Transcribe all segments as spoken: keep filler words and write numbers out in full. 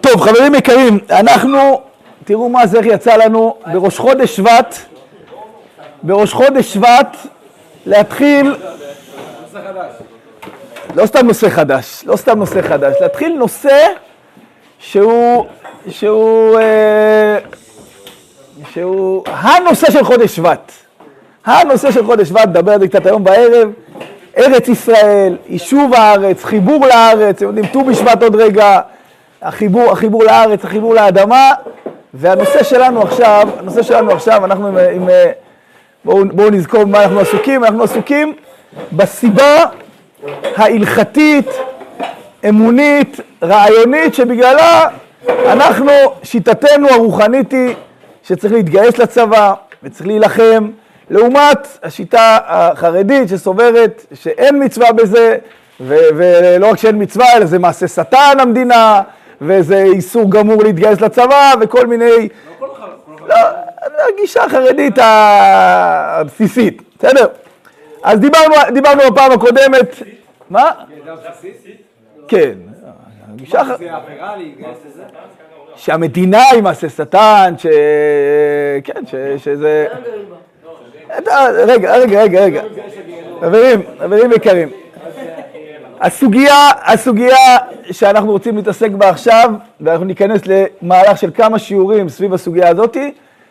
טוב, חברים יקרים, אנחנו, תראו מה זה יצא לנו, בראש חודש שבט, בראש חודש שבט, להתחיל, לא סתם נושא חדש, לא סתם נושא חדש, להתחיל נושא שהוא, שהוא, שהוא הנושא של חודש שבט. הנושא של חודש שבט, נדבר על זה קצת היום בערב, ארץ ישראל, יישוב הארץ, חיבור לארץ, יודעים, ט"ו בשבט עוד רגע, החיבור, החיבור לארץ, החיבור לאדמה, והנושא שלנו עכשיו, הנושא שלנו עכשיו, אנחנו עם, עם בואו, בואו נזכור מה אנחנו עסוקים, אנחנו עסוקים בסיבה ההלכתית, אמונית, רעיונית, שבגללה אנחנו, שיטתנו הרוחנית היא שצריך להתגייס לצבא וצריך להילחם, לעומת השיטה החרדית שסוברת שאין מצווה בזה, ו- ולא רק שאין מצווה, אלא זה מעשה שטן המדינה, וזה איסור גמור להתגייס לצבא, וכל מיני... לא, לא, הגישה החרדית הבסיסית, בסדר? אז דיברנו, דיברנו בפעם הקודמת... מה? כן. הגישה... זה עבירה להתגייס לזה? שהמדינה היא מעשה שטן, ש... כן, שזה... רגע, רגע, רגע, רגע. חברים, חברים יקרים. הסוגיה, הסוגיה שאנחנו רוצים להתעסק בה עכשיו, ואנחנו ניכנס למהלך של כמה שיעורים סביב הסוגיה הזאת,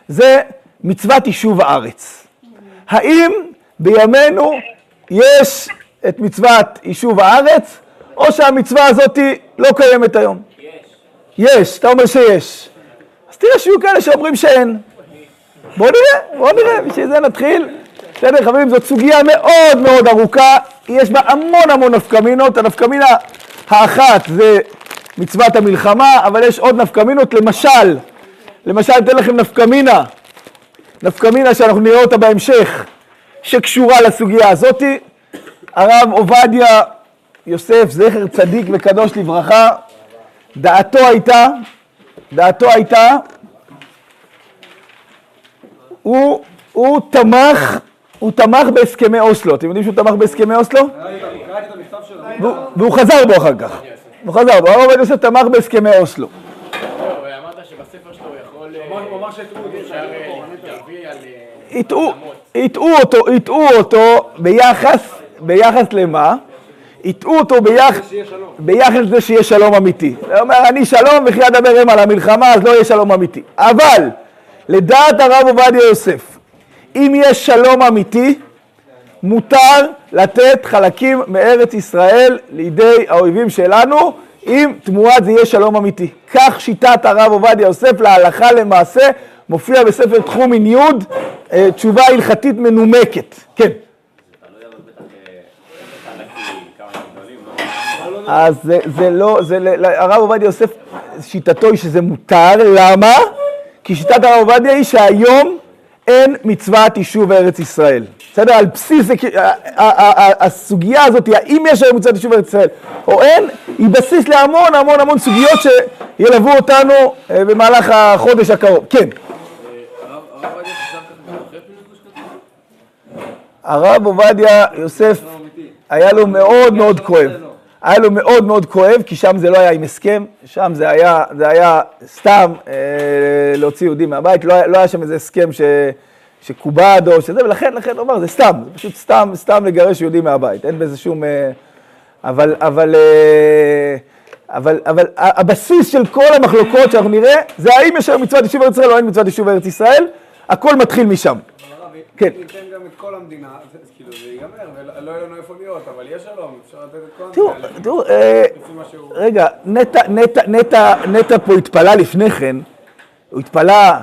זה מצוות יישוב הארץ. האם בימינו יש את מצוות יישוב הארץ, או שהמצווה הזאת לא קיימת היום? יש. יש, אתה אומר שיש. אז תראה שיהיו כאלה שאומרים שאין. בואו נראה, בואו נראה, בשביל זה נתחיל. בסדר, חברים, זאת סוגיה מאוד מאוד ארוכה, יש בה המון המון נפקמינות, הנפקמינה האחת זה מצוות המלחמה, אבל יש עוד נפקמינות, למשל, למשל אתן לכם נפקמינה, נפקמינה שאנחנו נראה אותה בהמשך, שקשורה לסוגיה הזאת, הרב עובדיה יוסף, זכר צדיק וקדוש לברכה, דעתו הייתה, דעתו הייתה, הוא, הוא תמך, הוא תמך בהסכמי אוסלו. אתם יודעים שהוא תמך בהסכמי אוסלו? והוא חזר בו אחר כך. הוא חזר בו, הרב עובדיה יוסף תמך בהסכמי אוסלו. אמרת שבספר שלו יכול... הוא אמר שהטעו אותו. הטעו אותו ביחס, ביחס למה? הטעו אותו ביחס לזה שיהיה שלום אמיתי. הוא אומר, אני שלום וכי אדבר הם על המלחמה, אז לא יהיה שלום אמיתי. אבל, לדעת הרב עובדיה יוסף, אם יש שלום אמיתי, מותר לתת חלקים מארץ ישראל לידי האויבים שלנו, אם תמורת זה יהיה שלום אמיתי. כך שיטת הרב עובדיה יוסף להלכה למעשה, מופיע בספר תחומין י', תשובה הלכתית מנומקת. כן. אז זה לא, הרב עובדיה יוסף, שיטתו היא שזה מותר, למה? כי שיטת הרב עובדיה היא שהיום, אין מצוות יישוב ארץ ישראל. בסדר? על בסיס הסוגיה הזאת, האם יש היום מצוות יישוב ארץ ישראל או אין, היא בסיס להמון המון המון סוגיות שילוו אותנו במהלך החודש הקרוב. כן. הרב עובדיה יוסף היה לו מאוד מאוד כואב. היה לו מאוד מאוד כואב, כי שם זה לא היה עם הסכם, שם זה היה, זה היה סתם אה, להוציא יהודים מהבית, לא היה, לא היה שם איזה הסכם ש, שקובד או שזה, ולכן, לכן אומר, זה סתם, זה פשוט סתם, סתם לגרש יהודים מהבית, אין בזה שום... אה, אבל, אבל, אה, אבל, אבל הבסיס של כל המחלוקות שאנחנו נראה, זה האם יש היום מצוות יישוב ארץ ישראל או אין מצוות יישוב ארץ ישראל, הכל מתחיל משם. כן. ניתן גם את כל המדינה, אז כאילו זה ייגמר, ולא יהיה לנו איפה להיות, אבל יש שלום, אפשר לתת את כל המדינה. תראו, תראו, רגע, נטע, נטע, נטע, נטע פה התפלה לפני כן, הוא התפלה,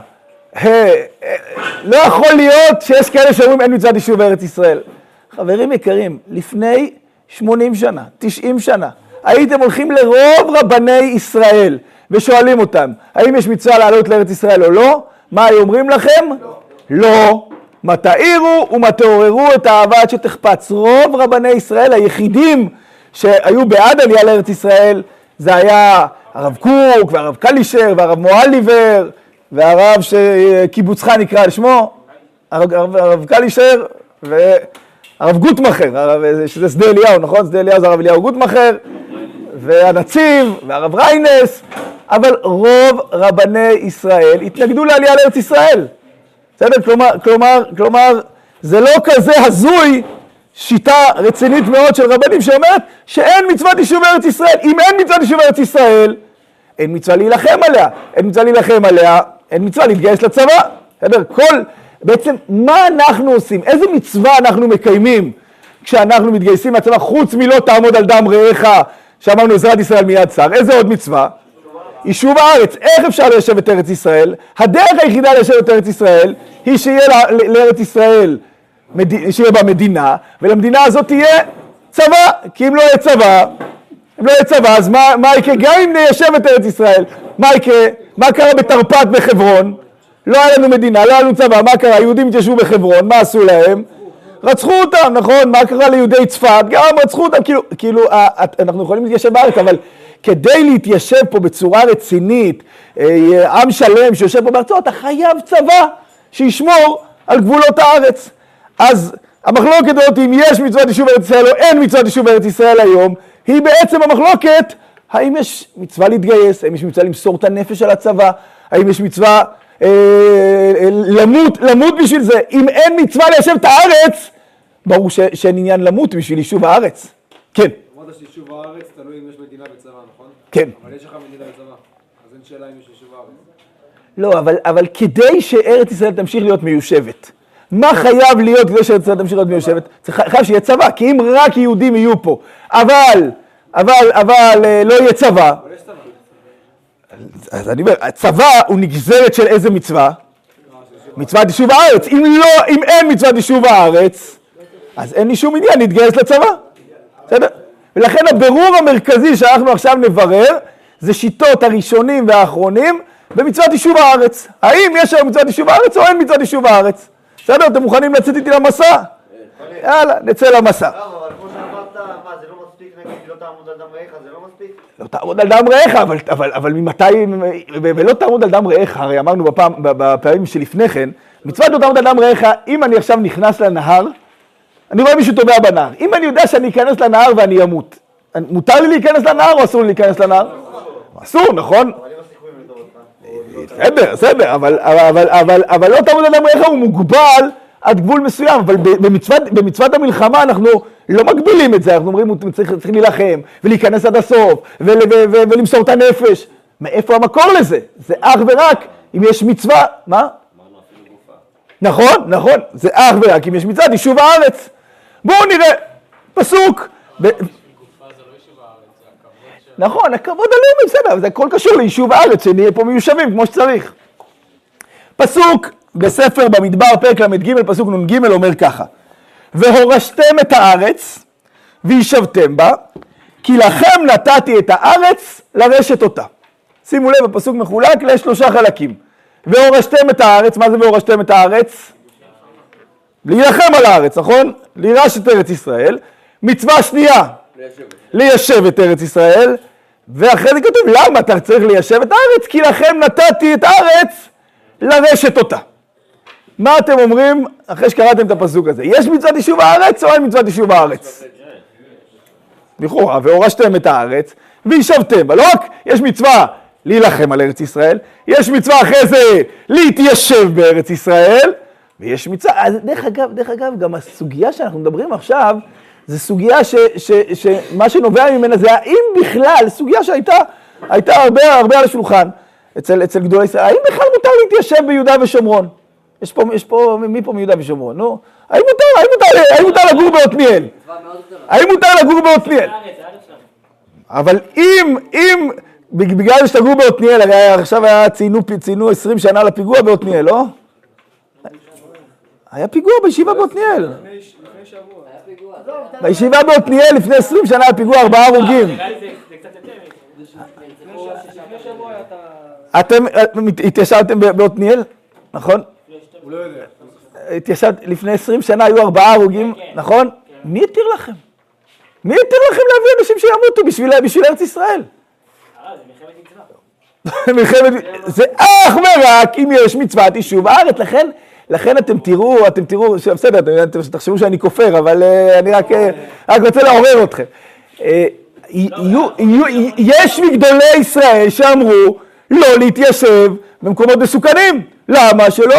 לא יכול להיות שיש כאלה שאומרים אין מצוות יישוב ארץ ישראל. חברים יקרים, לפני שמונים שנה, תשעים שנה, הייתם הולכים לרוב רבני ישראל, ושואלים אותם, האם יש מצווה לעלות לארץ ישראל או לא? מה היו אומרים לכם? לא. מה תאירו ומה תעוררו את האהבה עד שתחפץ. רוב רבני ישראל היחידים שהיו בעד עלייה לארץ ישראל, זה היה הרב קוק והרב קלישר והרב מואליבר והרב שקיבוצך נקרא על שמו, הרב, הרב, הרב קלישר והרב גוטמחר, הרב, שזה שדה אליהו, נכון? שדה אליהו זה הרב אליהו גוטמחר, והנציב והרב ריינס אבל רוב רבני ישראל התנגדו לעלייה לארץ ישראל. בסדר? כלומר, כלומר, כלומר, זה לא כזה הזוי, שיטה רצינית מאוד של רבנים שאומרת שאין מצוות יישוב ארץ ישראל. אם אין מצוות יישוב ארץ ישראל, אין מצווה להילחם עליה, אין מצווה להילחם עליה, אין מצווה להתגייס לצבא. בסדר? כל, בעצם מה אנחנו עושים? איזה מצווה אנחנו מקיימים כשאנחנו מתגייסים מהצבא, חוץ מלא תעמוד על דם רעך, שאמרנו עזרת ישראל מיד שר? איזה עוד מצווה? יישוב הארץ. איך אפשר ליישב את ארץ ישראל? הדרך היחידה ליישב את ארץ ישראל היא שיהיה לארץ ישראל, שיהיה בה מדינה, ולמדינה הזאת תהיה צבא, כי אם לא יהיה צבא, אם לא יהיה צבא, אז מה, מה יקרה? גם אם ניישב את ארץ ישראל, מה יקרה? מה קרה בתרפ"ט בחברון? לא היה לנו מדינה, לא היה לנו צבא, מה קרה? היהודים התיישבו בחברון, מה עשו להם? רצחו אותם, נכון? מה קרה ליהודי צפת? גם רצחו אותם, כאילו, כאילו, אנחנו יכולים להתיישב בארץ, אבל כדי להתיישב פה בצורה רצינית, עם שלם שיושב פה בארצות, אתה חייב צבא שישמור על גבולות הארץ. אז המחלוקת הזאת, אם יש מצוות יישוב ארץ ישראל או אין מצוות יישוב ארץ ישראל היום, היא בעצם המחלוקת, האם יש מצווה להתגייס, האם יש מצווה למסור את הנפש על הצבא, האם יש מצווה אה, למות, למות בשביל זה. אם אין מצווה ליישב את הארץ, ברור ש, שאין עניין למות בשביל יישוב הארץ. כן. אמרת שיישוב הארץ תלוי אם יש מדינה בצבא, נכון? כן. אבל יש לך מדינה בצבא, אז אין שאלה אם יש יישוב הארץ. לא, אבל, אבל כדי שארץ ישראל תמשיך להיות מיושבת, מה חייב להיות כדי שארץ תמשיך להיות מיושבת? חייב שיהיה צבא, כי אם רק יהודים יהיו פה, אבל, אבל, אבל לא יהיה צבא. אבל יש צבא. אז אני אומר, הצבא הוא נגזרת של איזה מצווה? מצוות יישוב הארץ. אם לא, אם אין מצוות יישוב הארץ, אז אין לי שום עניין להתגייס לצבא. בסדר? ולכן הבירור המרכזי שאנחנו עכשיו נברר, זה שיטות הראשונים והאחרונים במצוות יישוב הארץ. האם יש היום מצוות יישוב הארץ או אין מצוות יישוב הארץ? בסדר, אתם מוכנים לצאת איתי למסע? יאללה, נצא למסע. אבל כמו שאמרת, מה, זה לא מספיק, נגיד, לא תעמוד על דם רעך, זה לא מספיק? לא תעמוד על דם רעך, אבל ממתי, ולא תעמוד על דם רעך, הרי אמרנו בפעמים שלפני כן, מצוות לא תעמוד על דם רעך, אם אני עכשיו נכנס לנהר, אני רואה מישהו טובע בנהר. אם אני יודע שאני אכנס לנהר ואני אמות, מותר לי להיכנס לנהר או אסור לי להיכנס לנהר? אסור, נכון? סדר, סדר, אבל, אבל, אבל, אבל לא תעמוד על דם רעך, הוא מוגבל עד גבול מסוים, אבל במצוות, במצוות המלחמה אנחנו לא מגבילים את זה, אנחנו אומרים, צריכים להילחם, ולהיכנס עד הסוף, ול, ו, ו, ולמסור את הנפש. מאיפה המקור לזה? זה אך ורק, אם יש מצווה, מה? נכון, נכון, זה אך ורק, אם יש מצוות יישוב הארץ. בואו נראה, פסוק. נכון, הכבוד הלאומי, בסדר, זה הכל קשור ליישוב הארץ, שנהיה פה מיושבים כמו שצריך. פסוק בספר במדבר פרק למד ג' פסוק נ"ג אומר ככה: והורשתם את הארץ וישבתם בה, כי לכם נתתי את הארץ לרשת אותה. שימו לב, הפסוק מחולק לשלושה חלקים. והורשתם את הארץ, מה זה והורשתם את הארץ? להילחם על הארץ, נכון? לירש את ארץ ישראל. מצווה שנייה, ליישב את ארץ ישראל, ואחרי זה כתוב, למה אתה צריך ליישב את הארץ? כי לכם נתתי את הארץ לרשת אותה. מה אתם אומרים אחרי שקראתם את הפסוק הזה? יש מצוות יישוב הארץ או אין מצוות יישוב הארץ? לכאורה, והורשתם את הארץ וישבתם. אבל לא רק יש מצווה להילחם על ארץ ישראל, יש מצווה אחרי זה להתיישב בארץ ישראל, ויש מצווה, אז דרך אגב, דרך אגב, גם הסוגיה שאנחנו מדברים עכשיו, זו סוגיה ש, ש, ש, שמה שנובע ממנה זה האם בכלל, סוגיה שהייתה הייתה הרבה, הרבה על השולחן אצל, אצל גדולי ישראל, האם בכלל מותר להתיישב ביהודה ושומרון? יש פה, יש פה, מי פה מיהודה ושומרון? נו, האם מותר, האם מותר, האם מותר לגור בעתניאל? האם מותר לגור בעתניאל? אבל אם, אם, בגלל שתגור בעתניאל, הרי עכשיו היה, ציינו, ציינו עשרים שנה לפיגוע בעתניאל, לא? היה פיגוע בישיבה בעתניאל. בישיבה בעתניאל לפני עשרים שנה היה פיגוע, ארבעה הרוגים. אתם התיישבתם בעתניאל, נכון? הוא לא יודע. התיישבת לפני עשרים שנה, היו ארבעה הרוגים, נכון? מי יתיר לכם? מי יתיר לכם להביא אנשים שימותו בשביל ארץ ישראל? זה מלחמת מצווה. זה אך ורק אם יש מצוות יישוב הארץ, לכן... לכן אתם תראו, אתם תראו, בסדר, אתם תחשבו שאני כופר, אבל אני רק רוצה לעורר אתכם. יש מגדולי ישראל שאמרו לא להתיישב במקומות מסוכנים. למה? שלא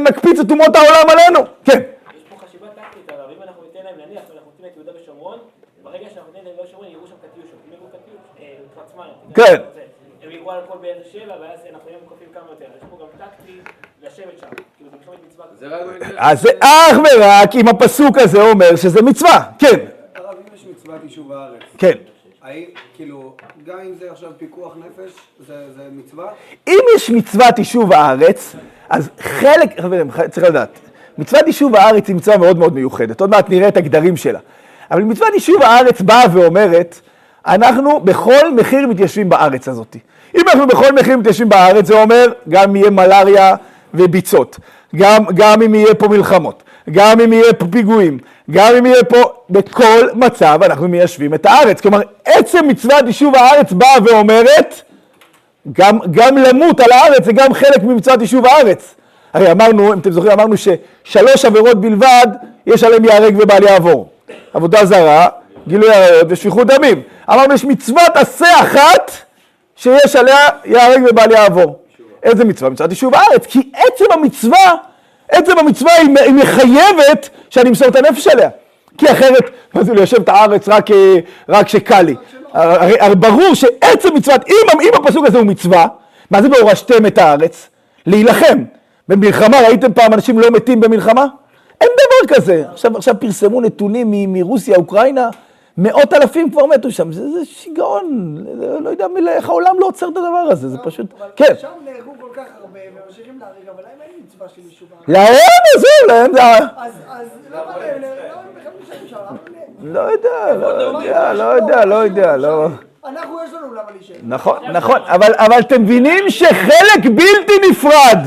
מקפיץ את אומות העולם עלינו. כן. יש פה חשיבה טקטית, אבל אם אנחנו ניתן להם להניח, אנחנו נותנים את יהודה ושומרון, ברגע שאנחנו ניתן להם לא שומרון, יראו שם קטיושות. אם יראו קטיושות, חצמר. כן. הם יראו על כל בערך שבע, ואז אנחנו היום קופים כמה יותר. יש פה גם טקטי לשבת שם. כאילו, זה משום את מצווה. זה רק בגלל. אז זה אך ורק אם הפסוק הזה אומר שזה מצווה. כן. הרב, אם יש מצוות יישוב הארץ. כן. האם, כאילו, גם אם זה עכשיו פיקוח נפש, זה, זה מצווה? אם יש מצוות יישוב הארץ, אז חלק, חברים, צריך לדעת, מצוות יישוב הארץ היא מצווה מאוד מאוד מיוחדת, עוד מעט נראה את הגדרים שלה. אבל מצוות יישוב הארץ באה ואומרת, אנחנו בכל מחיר מתיישבים בארץ הזאת. אם אנחנו בכל מחיר מתיישבים בארץ, זה אומר, גם יהיה מלריה וביצות, גם, גם אם יהיה פה מלחמות, גם אם יהיה פה פיגועים, גם אם יהיה פה, בכל מצב אנחנו מיישבים את הארץ. כלומר, עצם מצוות יישוב הארץ באה ואומרת, גם, גם למות על הארץ זה גם חלק ממצוות יישוב הארץ. הרי אמרנו, אם אתם זוכרים, אמרנו ששלוש עבירות בלבד יש עליהם יהרג ובל יעבור. עבודה זרה, גילוי עריות ושפיכות דמים. אמרנו, יש מצוות עשה אחת שיש עליה יהרג ובל יעבור. איזה מצווה? מצוות יישוב הארץ. כי עצם המצווה, עצם המצווה היא, היא מחייבת שאני אמסור את הנפש עליה. כי אחרת, מה זה ליישב את הארץ רק, רק שקל לי. הרי, הרי ברור שעצם מצוות, אם, אם הפסוק הזה הוא מצווה, מה זה בהורשתם את הארץ? להילחם. במלחמה, ראיתם פעם אנשים לא מתים במלחמה? אין דבר כזה. עכשיו, עכשיו פרסמו נתונים מרוסיה, אוקראינה, מאות אלפים כבר מתו שם. זה, זה שיגעון, לא יודע איך העולם לא עוצר את הדבר הזה, זה פשוט... כן. שם נהרגו כל כך הרבה, וממשיכים להריג, אבל להם אין מצווה של יישוב הארץ. להם, אז זה, להם זה... אז למה להם, למה... לא יודע, לא יודע, לא יודע, לא יודע, לא... אנחנו יש לנו למה להישאר. נכון, נכון, אבל אתם מבינים שחלק בלתי נפרד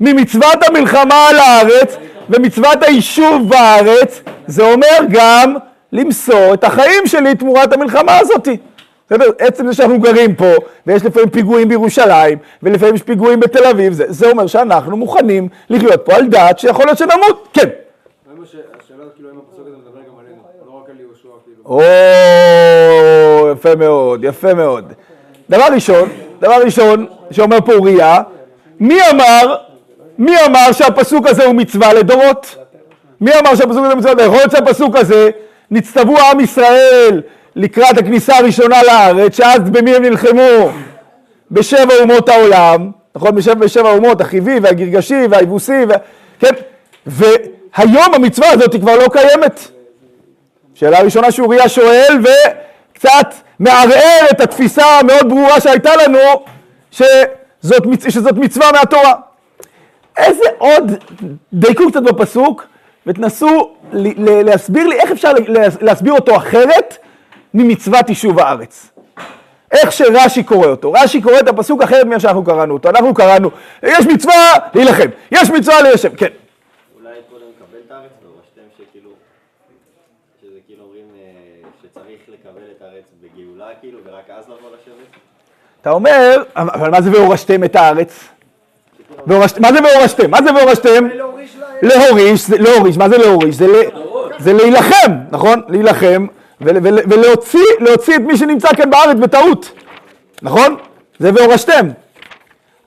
ממצוות המלחמה על הארץ ומצוות היישוב בארץ, זה אומר גם למסור את החיים שלי תמורת המלחמה הזאת. בעצם זה שאנחנו גרים פה, ויש לפעמים פיגועים בירושלים, ולפעמים יש פיגועים בתל אביב, זה אומר שאנחנו מוכנים לחיות פה על דעת שיכול להיות שנמות, כן. השאלה כאילו אם הפסוק הזה מדבר גם עלינו, לא רק על יהושע כאילו. או, יפה מאוד, יפה מאוד. דבר ראשון, דבר ראשון שאומר פה אוריה, מי אמר, מי אמר שהפסוק הזה הוא מצווה לדורות? מי אמר שהפסוק הזה הוא מצווה לדורות? יכול להיות שהפסוק הזה נצטוו עם ישראל לקראת הכניסה הראשונה לארץ, שאז במי הם נלחמו? בשבע אומות העולם, נכון? בשבע אומות, החיבי והגרגשי והיבוסי, כן? ו... היום המצווה הזאת היא כבר לא קיימת. שאלה הראשונה שאוריה שואל, וקצת מערער את התפיסה המאוד ברורה שהייתה לנו, שזאת, שזאת מצווה מהתורה. איזה עוד, דייקו קצת בפסוק, ותנסו להסביר לי איך אפשר להסביר אותו אחרת ממצוות יישוב הארץ. איך שרש"י קורא אותו. רש"י קורא את הפסוק אחרת מאיך שאנחנו קראנו אותו. אנחנו קראנו, יש מצווה להילחם, יש מצווה ליישב, כן. כאילו, ורק אז לבוא לשבת. אתה אומר, אבל מה זה והורשתם את הארץ? מה זה והורשתם? מה זה והורשתם? להוריש, להוריש, מה זה להוריש? זה להילחם, נכון? להילחם ולהוציא את מי שנמצא כאן בארץ בטעות, נכון? זה והורשתם.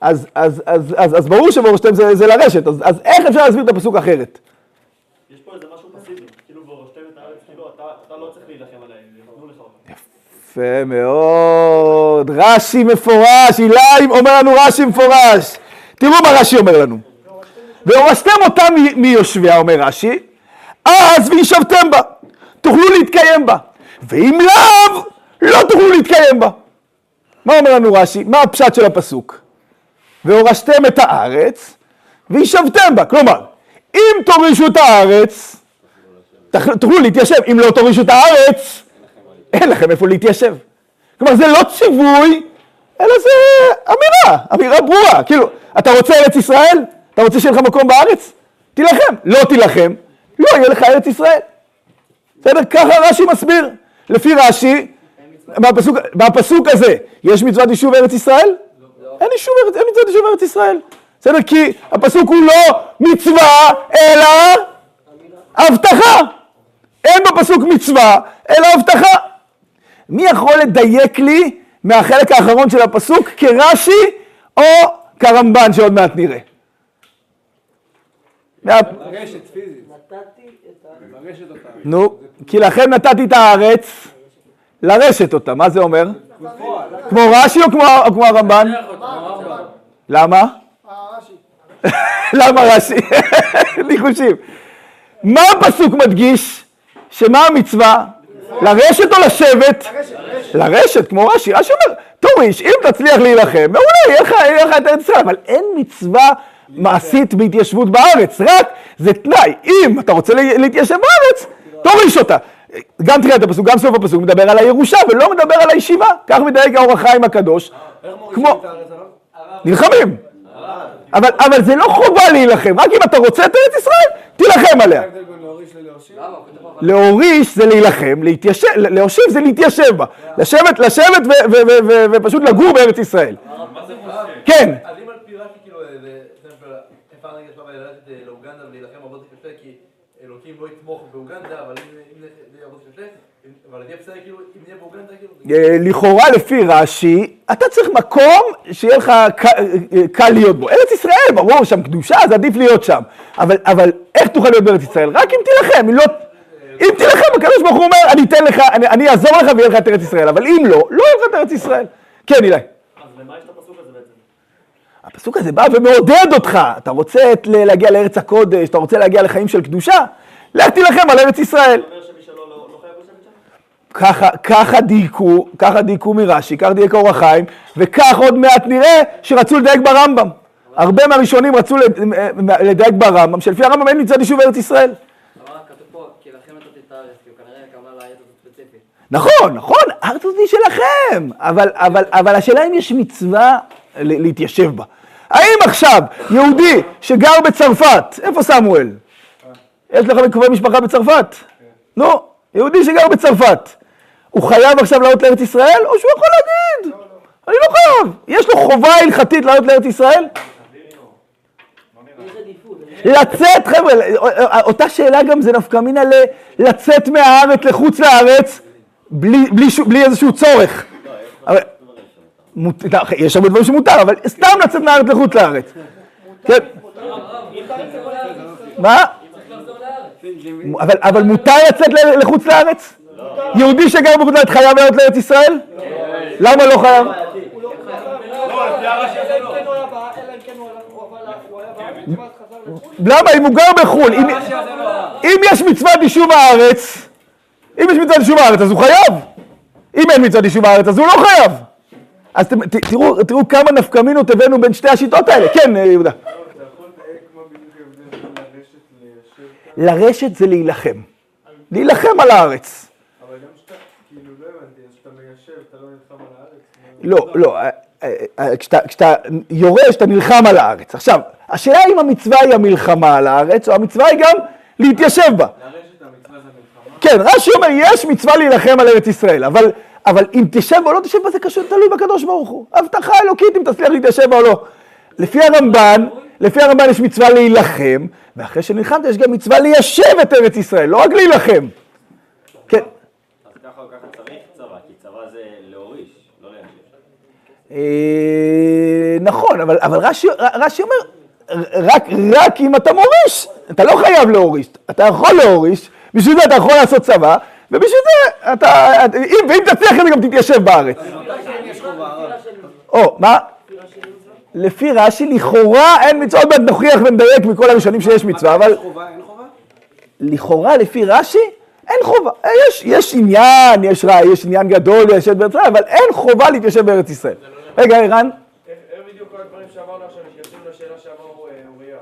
אז ברור שהורשתם זה לרשת, אז איך אפשר להסביר את הפסוק אחרת? יש פה איזה משהו פסיבי, כאילו והורשתם את הארץ, כאילו אתה לא צריך להילחם עליהם, תנו לך אותם. יפה מאוד, רש"י מפורש, איליים אומר לנו רש"י מפורש. תראו מה רש"י אומר לנו. והורשתם אותם מיושביה, אומר רש"י, אז וישבתם בה, תוכלו להתקיים בה, ואם לאו, לא תוכלו להתקיים בה. מה אומר לנו רש"י? מה הפשט של הפסוק? והורשתם את הארץ, וישבתם בה. כלומר, אם תורישו את הארץ, תוכלו להתיישב. אם לא תורישו את הארץ, אין לכם איפה להתיישב. כלומר, זה לא ציווי, אלא זה אמירה, אמירה ברורה. כאילו, אתה רוצה ארץ ישראל? אתה רוצה שיהיה לך מקום בארץ? תילחם. לא תילחם, לא יהיה לך ארץ ישראל. בסדר? ככה רש"י מסביר. לפי רש"י, בפסוק, בפסוק הזה, יש מצוות יישוב ארץ ישראל? אין יישוב ארץ, אין מצוות יישוב ארץ ישראל. בסדר? כי הפסוק הוא לא מצווה, אלא הבטחה. אין בפסוק מצווה, אלא הבטחה. מי יכול לדייק לי מהחלק האחרון של הפסוק כרש"י או כרמב"ן שעוד מעט נראה? מרשת פיזית. נתתי את הארץ. מרשת אותה. נו, כי לכם נתתי את הארץ לרשת אותה. מה זה אומר? כמו רש"י או כמו הרמב"ן? למה? רש"י. למה רש"י? ניחושים. מה הפסוק מדגיש? שמה המצווה? לרשת או לשבת? לרשת, כמו רש"י. רש"י אומר, תוריש, אם תצליח להילחם, מעולה, יהיה לך את הארץ. אבל אין מצווה מעשית בהתיישבות בארץ, רק זה תנאי. אם אתה רוצה להתיישב בארץ, תוריש אותה. גם תראה את הפסוק, גם סוף הפסוק, מדבר על הירושה ולא מדבר על הישיבה. כך מדייק האור החיים הקדוש. כמו... נלחמים. אבל זה לא חובה להילחם, רק אם אתה רוצה את ארץ ישראל, תילחם עליה. להוריש זה להילחם, להושיב זה להתיישב בה. לשבת, לשבת ופשוט לגור בארץ ישראל. כן. אז אם על פי רש"י, כאילו, אפשר נגיד שבא ללכת לאוגנדה ולהילחם עבוד קשה, כי אלוקים לא יתמוך באוגנדה, אבל אם זה יעבוד קשה, אבל נהיה בסדר, כאילו, אם נהיה באוגנדה, כאילו... לכאורה לפי רש"י, אתה צריך מקום שיהיה לך קל להיות בו. ארץ ישראל, ברור, שם קדושה, אז עדיף להיות שם. אבל איך תוכל להיות בארץ ישראל? רק אם תילחם, אם לא... אם תילחם, הקדוש ברוך הוא אומר, אני אתן לך, אני אעזור לך ויהיה לך את ארץ ישראל, אבל אם לא, לא יהיה לך את ארץ ישראל. כן, אליי. הפסוק הזה בא ומעודד אותך, אתה רוצה להגיע לארץ הקודש, אתה רוצה להגיע לחיים של קדושה, לך תילחם על ארץ ישראל. אתה אומר שמי שלא לא חייב לשבת שם? ככה דייקו, ככה דייקו מרש"י, כך דייקו אור החיים, וכך עוד מעט נראה שרצו לדייק ברמב"ם. הרבה מהראשונים רצו לדייק ברמב"ם, שלפי הרמב"ם אין מצד יישוב ארץ ישראל. אבל כתוב פה, כי לכם אתה תתארץ, כי הוא כנראה הכוונה לארץ הזאת ספציפית. נכון, נכון, הארץ הזאת היא שלכם, אבל השאלה אם יש מצווה להתיישב בה. האם עכשיו יהודי שגר בצרפת, איפה סמואל? יש לך קרובי משפחה בצרפת? נו, יהודי שגר בצרפת, הוא חייב עכשיו לעלות לארץ ישראל? או שהוא יכול להגיד? אני לא חייב. יש לו חובה הלכתית לעלות לארץ ישראל? לצאת, חבר'ה, אותה שאלה גם זה נפקא מינה לצאת מהארץ לחוץ לארץ בלי איזשהו צורך. אבל... יש שם דברים שמותר, אבל סתם לצאת מהארץ לחוץ לארץ. כן. מה? אבל מותר לצאת לחוץ לארץ? יהודי שגר בחוץ לארץ חייב לעלות לארץ ישראל? למה לא חייב? למה? אם הוא גר בחו"ל, אם יש מצוות יישוב הארץ, אם יש מצוות יישוב הארץ אז הוא חייב. אם אין מצוות יישוב הארץ אז הוא לא חייב. אז תראו, תראו כמה נפקמינות הבאנו בין שתי השיטות האלה. כן, יהודה. אתה יכול לדייק מה בדיוק הבדל בין לרשת ליישב? לרשת זה להילחם. להילחם על הארץ. אבל גם שאתה, כאילו לא הבנתי, אז שאתה מיישב, אתה לא נלחם על הארץ? לא, לא. כשאתה יורש, אתה נלחם על הארץ. עכשיו, השאלה אם המצווה היא המלחמה על הארץ, או המצווה היא גם להתיישב בה. לרשת המצווה זה מלחמה? כן, רש"י אומר, יש מצווה להילחם על ארץ ישראל, אבל... אבל אם תשב או לא תשב, זה קשור, תלוי בקדוש ברוך הוא. הבטחה אלוקית אם תצליח להתיישב או לא. לפי הרמב"ן, לפי הרמב"ן יש מצווה להילחם, ואחרי שנלחמת יש גם מצווה ליישב את ארץ ישראל, לא רק להילחם. כן. אז ככה או ככה צריך צבא, כי צבא זה להוריש, לא ליישב. נכון, אבל רש"י אומר, רק אם אתה מוריש, אתה לא חייב להוריש, אתה יכול להוריש, בשביל זה אתה יכול לעשות צבא, ובשביל זה, אתה, ואם תצליח את זה גם תתיישב בארץ. או, מה? לפי רש"י, לכאורה אין מצווה, עוד מעט נוכיח ונדייק מכל הראשונים שיש מצווה, אבל... יש חובה, אין חובה? לכאורה, לפי רש"י, אין חובה. יש עניין, יש רעי, יש עניין גדול, יש את בארץ ישראל, אבל אין חובה להתיישב בארץ ישראל. רגע, אירן? אין בדיוק כל הדברים שאמרנו עכשיו, יוצאים לשאלה שאמרו אוריה,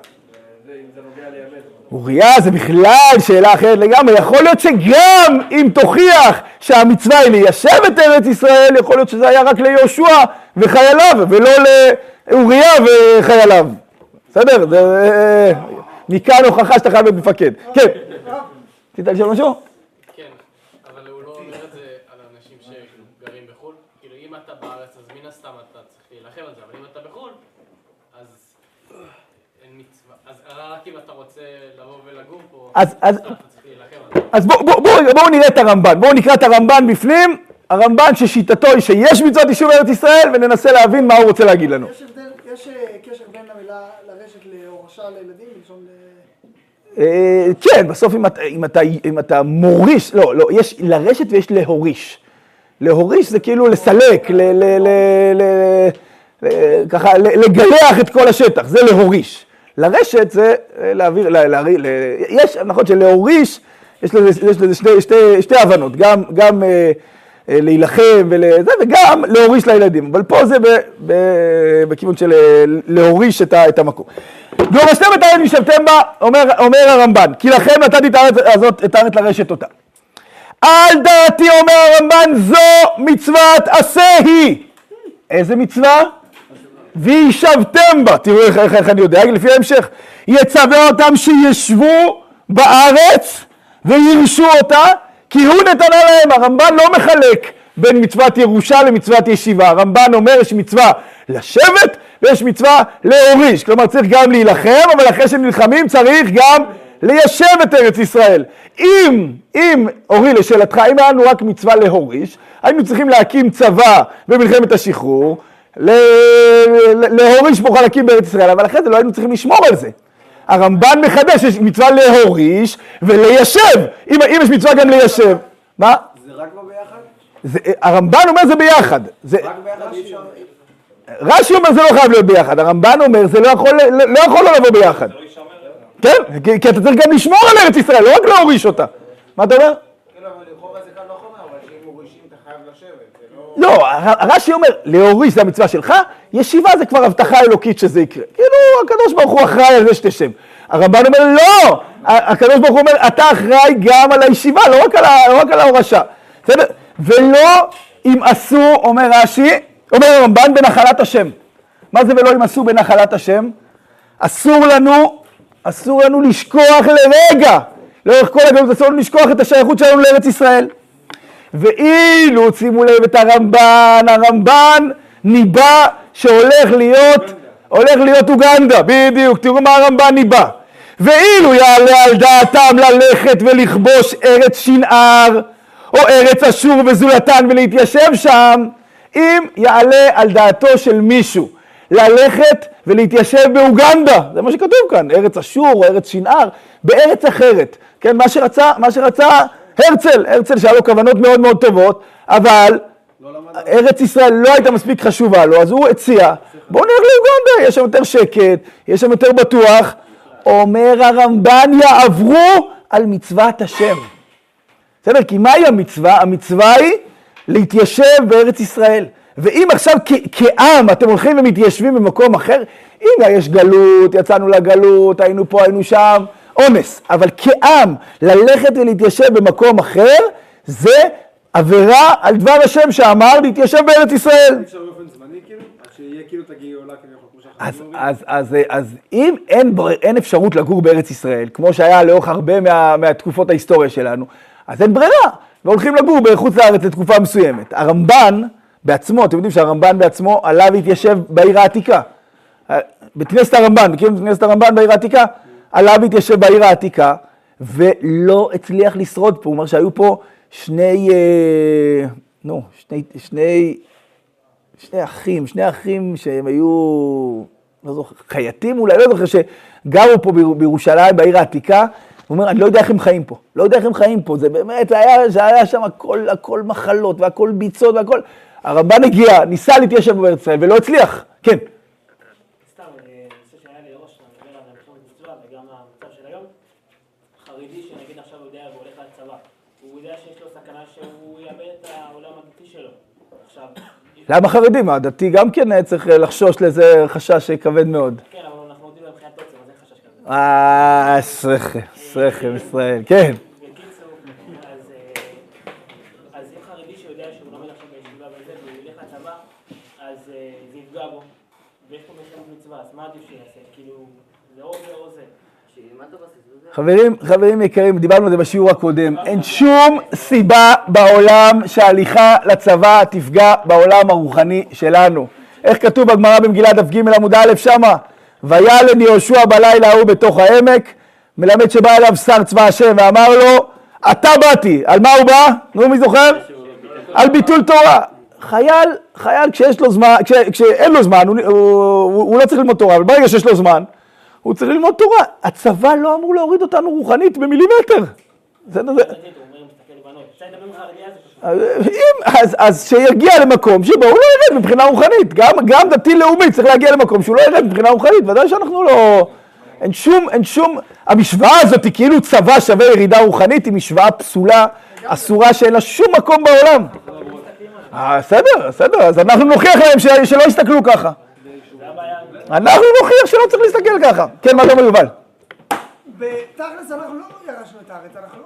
אם זה נוגע לימד. אוריה, זה בכלל שאלה אחרת לגמרי. יכול להיות שגם אם תוכיח שהמצווה היא ליישב את ארץ ישראל, יכול להיות שזה היה רק ליהושע וחייליו, ולא לאוריה וחייליו. בסדר? זה... מכאן הוכחה שאתה חייב מפקד. כן. תיתן לשאול משהו? כן, אבל הוא לא אומר את זה על אנשים שגרים בחו"ל. כאילו, אם אתה בארץ, אז מן הסתם אתה צריך להילחם על זה, אבל אם אתה בחו"ל, אז... אז רק אם אתה רוצה לבוא ולגור פה, אז בואו נראה את הרמב"ן, בואו נקרא את הרמב"ן בפנים, הרמב"ן ששיטתו היא שיש מצוות יישוב ארץ ישראל, וננסה להבין מה הוא רוצה להגיד לנו. יש הבדל, יש קשר בין המילה לרשת להורשה לילדים, לשון ל... כן, בסוף אם אתה מוריש, לא, לא, יש לרשת ויש להוריש. להוריש זה כאילו לסלק, ככה לגלח את כל השטח, זה להוריש. לרשת זה להעביר, יש, נכון שלהוריש, יש לזה שתי הבנות, גם להילחם וגם להוריש לילדים, אבל פה זה בכיוון של להוריש את המקום. והורשתם את הארץ וישבתם בה, אומר הרמב"ן, כי לכם נתתי את הארץ הזאת, את הארץ לרשת אותה. על דעתי, אומר הרמב"ן, זו מצוות עשה היא. איזה מצווה? וישבתם בה. תראו איך אני יודע, לפי ההמשך. יצווה אותם שישבו בארץ וירשו אותה, כי הוא נתנה להם. הרמב"ן לא מחלק בין מצוות ירושה למצוות ישיבה. הרמב"ן אומר יש מצווה לשבת ויש מצווה להוריש. כלומר צריך גם להילחם, אבל אחרי שנלחמים צריך גם ליישב את ארץ ישראל. אם, אם, אורי, לשאלתך, אם היה לנו רק מצווה להוריש, היינו צריכים להקים צבא במלחמת השחרור, להוריש פה חלקים בארץ ישראל, אבל אחרי זה לא היינו צריכים לשמור על זה. הרמב"ן מחדש, יש מצווה להוריש וליישב. אם, אם יש מצווה גם ליישב. מה? זה רק לא ביחד? זה, הרמב"ן אומר זה ביחד. זה... רק ביחד אי אפשר. רש"י אומר זה לא חייב להיות ביחד. הרמב"ן אומר זה לא יכול לא, לא יכול לבוא ביחד. זה לא ישמר. כן, כי, כי אתה צריך גם לשמור על ארץ ישראל, לא רק להוריש אותה. מה אתה אומר? כן, אבל לכאורה זה כאן לא חומר, אבל שאם מורישים אתה חייב לשבת, זה לא... לא, הרש"י אומר, להוריש זה המצווה שלך, ישיבה זה כבר הבטחה אלוקית שזה יקרה. כאילו, הקדוש ברוך הוא אחראי על זה שתשב. הרמב"ן אומר, לא! הקדוש ברוך הוא אומר, אתה אחראי גם על הישיבה, לא רק על, לא רק על ההורשה. בסדר? ולא אם עשו, אומר רש"י, אומר הרמב"ן, בנחלת השם. מה זה ולא אם עשו בנחלת השם? אסור לנו... אסור לנו לשכוח לרגע, לאורך כל הגלות, אסור לנו לשכוח את השייכות שלנו לארץ ישראל. ואילו, שימו לב את הרמב"ן, הרמב"ן ניבא שהולך להיות, הולך להיות אוגנדה, בדיוק, תראו מה הרמב"ן ניבא. ואילו יעלה על דעתם ללכת ולכבוש ארץ שנער, או ארץ אשור וזולתן ולהתיישב שם, אם יעלה על דעתו של מישהו ללכת ולהתיישב באוגנדה, זה מה שכתוב כאן, ארץ אשור או ארץ שנער, בארץ אחרת, כן, מה שרצה, מה שרצה הרצל, הרצל שהיה לו כוונות מאוד מאוד טובות, אבל לא ארץ ישראל לא הייתה מספיק חשובה לו, אז הוא הציע, בואו נלך לאוגנדה, יש שם יותר שקט, יש שם יותר בטוח, אומר הרמב"ן, יעברו על מצוות השם. בסדר, כי מהי המצווה? המצווה היא להתיישב בארץ ישראל. ואם עכשיו כ- כעם אתם הולכים ומתיישבים במקום אחר, אם יש גלות, יצאנו לגלות, היינו פה, היינו שם, עומס. אבל כעם, ללכת ולהתיישב במקום אחר, זה עבירה על דבר השם שאמר להתיישב בארץ ישראל. אפשר באופן זמני כאילו, עד שיהיה כאילו תגיעי עולה כאילו כמו שאנחנו נורים. אז אם אין אפשרות לגור בארץ ישראל, כמו שהיה לאורך הרבה מהתקופות ההיסטוריה שלנו, אז אין ברירה, והולכים לגור בחוץ לארץ לתקופה מסוימת. הרמב"ן, בעצמו, אתם יודעים שהרמב"ן בעצמו עלה והתיישב בעיר העתיקה. בית כנסת הרמב"ן, מכירים את בית כנסת הרמב"ן בעיר העתיקה? עלה והתיישב בעיר העתיקה, ולא הצליח לשרוד פה. הוא אומר שהיו פה שני, נו, שני, שני, שני אחים, שני אחים שהם היו, לא זוכר, חייטים אולי, לא זוכר, שגרו פה בירושלים, בעיר העתיקה. הוא אומר, אני לא יודע איך הם חיים פה, לא יודע איך הם חיים פה. זה באמת, זה היה שם הכל, הכל מחלות והכל ביצות והכל... הרמב"ן הגיע, ניסה להתיישב בארץ ישראל, ולא הצליח. כן. סתם, אני חושב שהיה לי ראש, אני מדבר על המחשבת מצווה, וגם המצב של היום, חרדי שנגיד עכשיו הוא יודע והוא הולך לצבא, הוא יודע שיש לו סכנה שהוא יאבד את העולם הדתי שלו. עכשיו... למה חרדים? הדתי גם כן צריך לחשוש לזה חשש כבד מאוד. כן, אבל אנחנו יודעים לבחינת תוצר, אז אין חשש כבד. אה, שרחם, שרחם ישראל, כן. חברים, חברים יקרים, דיברנו על זה בשיעור הקודם, אין שום סיבה בעולם שההליכה לצבא תפגע בעולם הרוחני שלנו. איך כתוב בגמרא במגילה דף ג' עמוד א' שמה? וילן יהושע בלילה ההוא בתוך העמק, מלמד שבא אליו שר צבא השם ואמר לו, אתה באתי, על מה הוא בא? נו, מי זוכר? על ביטול תורה. חייל, חייל כשיש לו זמן, כש, כשאין לו זמן, הוא, הוא, הוא לא צריך ללמוד תורה, אבל ברגע שיש לו זמן, הוא צריך ללמוד תורה. הצבא לא אמור להוריד אותנו רוחנית במילימטר. זה נזה. אז שיגיע למקום שבו הוא לא ירד מבחינה רוחנית, גם דתי לאומי צריך להגיע למקום שהוא לא ירד מבחינה רוחנית, ודאי שאנחנו לא... אין שום, אין שום... המשוואה הזאת היא כאילו צבא שווה ירידה רוחנית, היא משוואה פסולה, אסורה שאין לה שום מקום בעולם. בסדר, בסדר, אז אנחנו נוכיח להם שלא יסתכלו ככה. אנחנו נוכיח שלא צריך להסתכל ככה. כן, מה זה מיובל? בתכלס אנחנו לא ירשנו את הארץ, אנחנו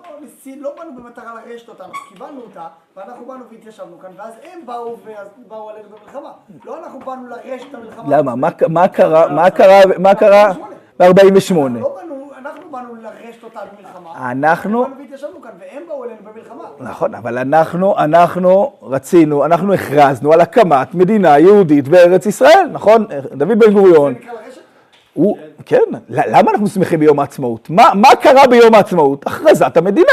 לא באנו במטרה לרשת אותה, אנחנו קיבלנו אותה, ואנחנו באנו והתיישבנו כאן, ואז הם באו ובאו עלינו במלחמה. לא אנחנו באנו לרשת המלחמה. למה? מה קרה? מה קרה? מה קרה? ב-ארבעים ושמונה. אנחנו באנו לרשת אותה במלחמה, אנחנו באנו והתיישבנו כאן, והם באו עלינו במלחמה. נכון, אבל אנחנו, אנחנו רצינו, אנחנו הכרזנו על הקמת מדינה יהודית בארץ ישראל, נכון? דוד בן גוריון. זה נקרא לרשת? הוא, כן, למה אנחנו שמחים ביום העצמאות? מה, מה קרה ביום העצמאות? הכרזת המדינה.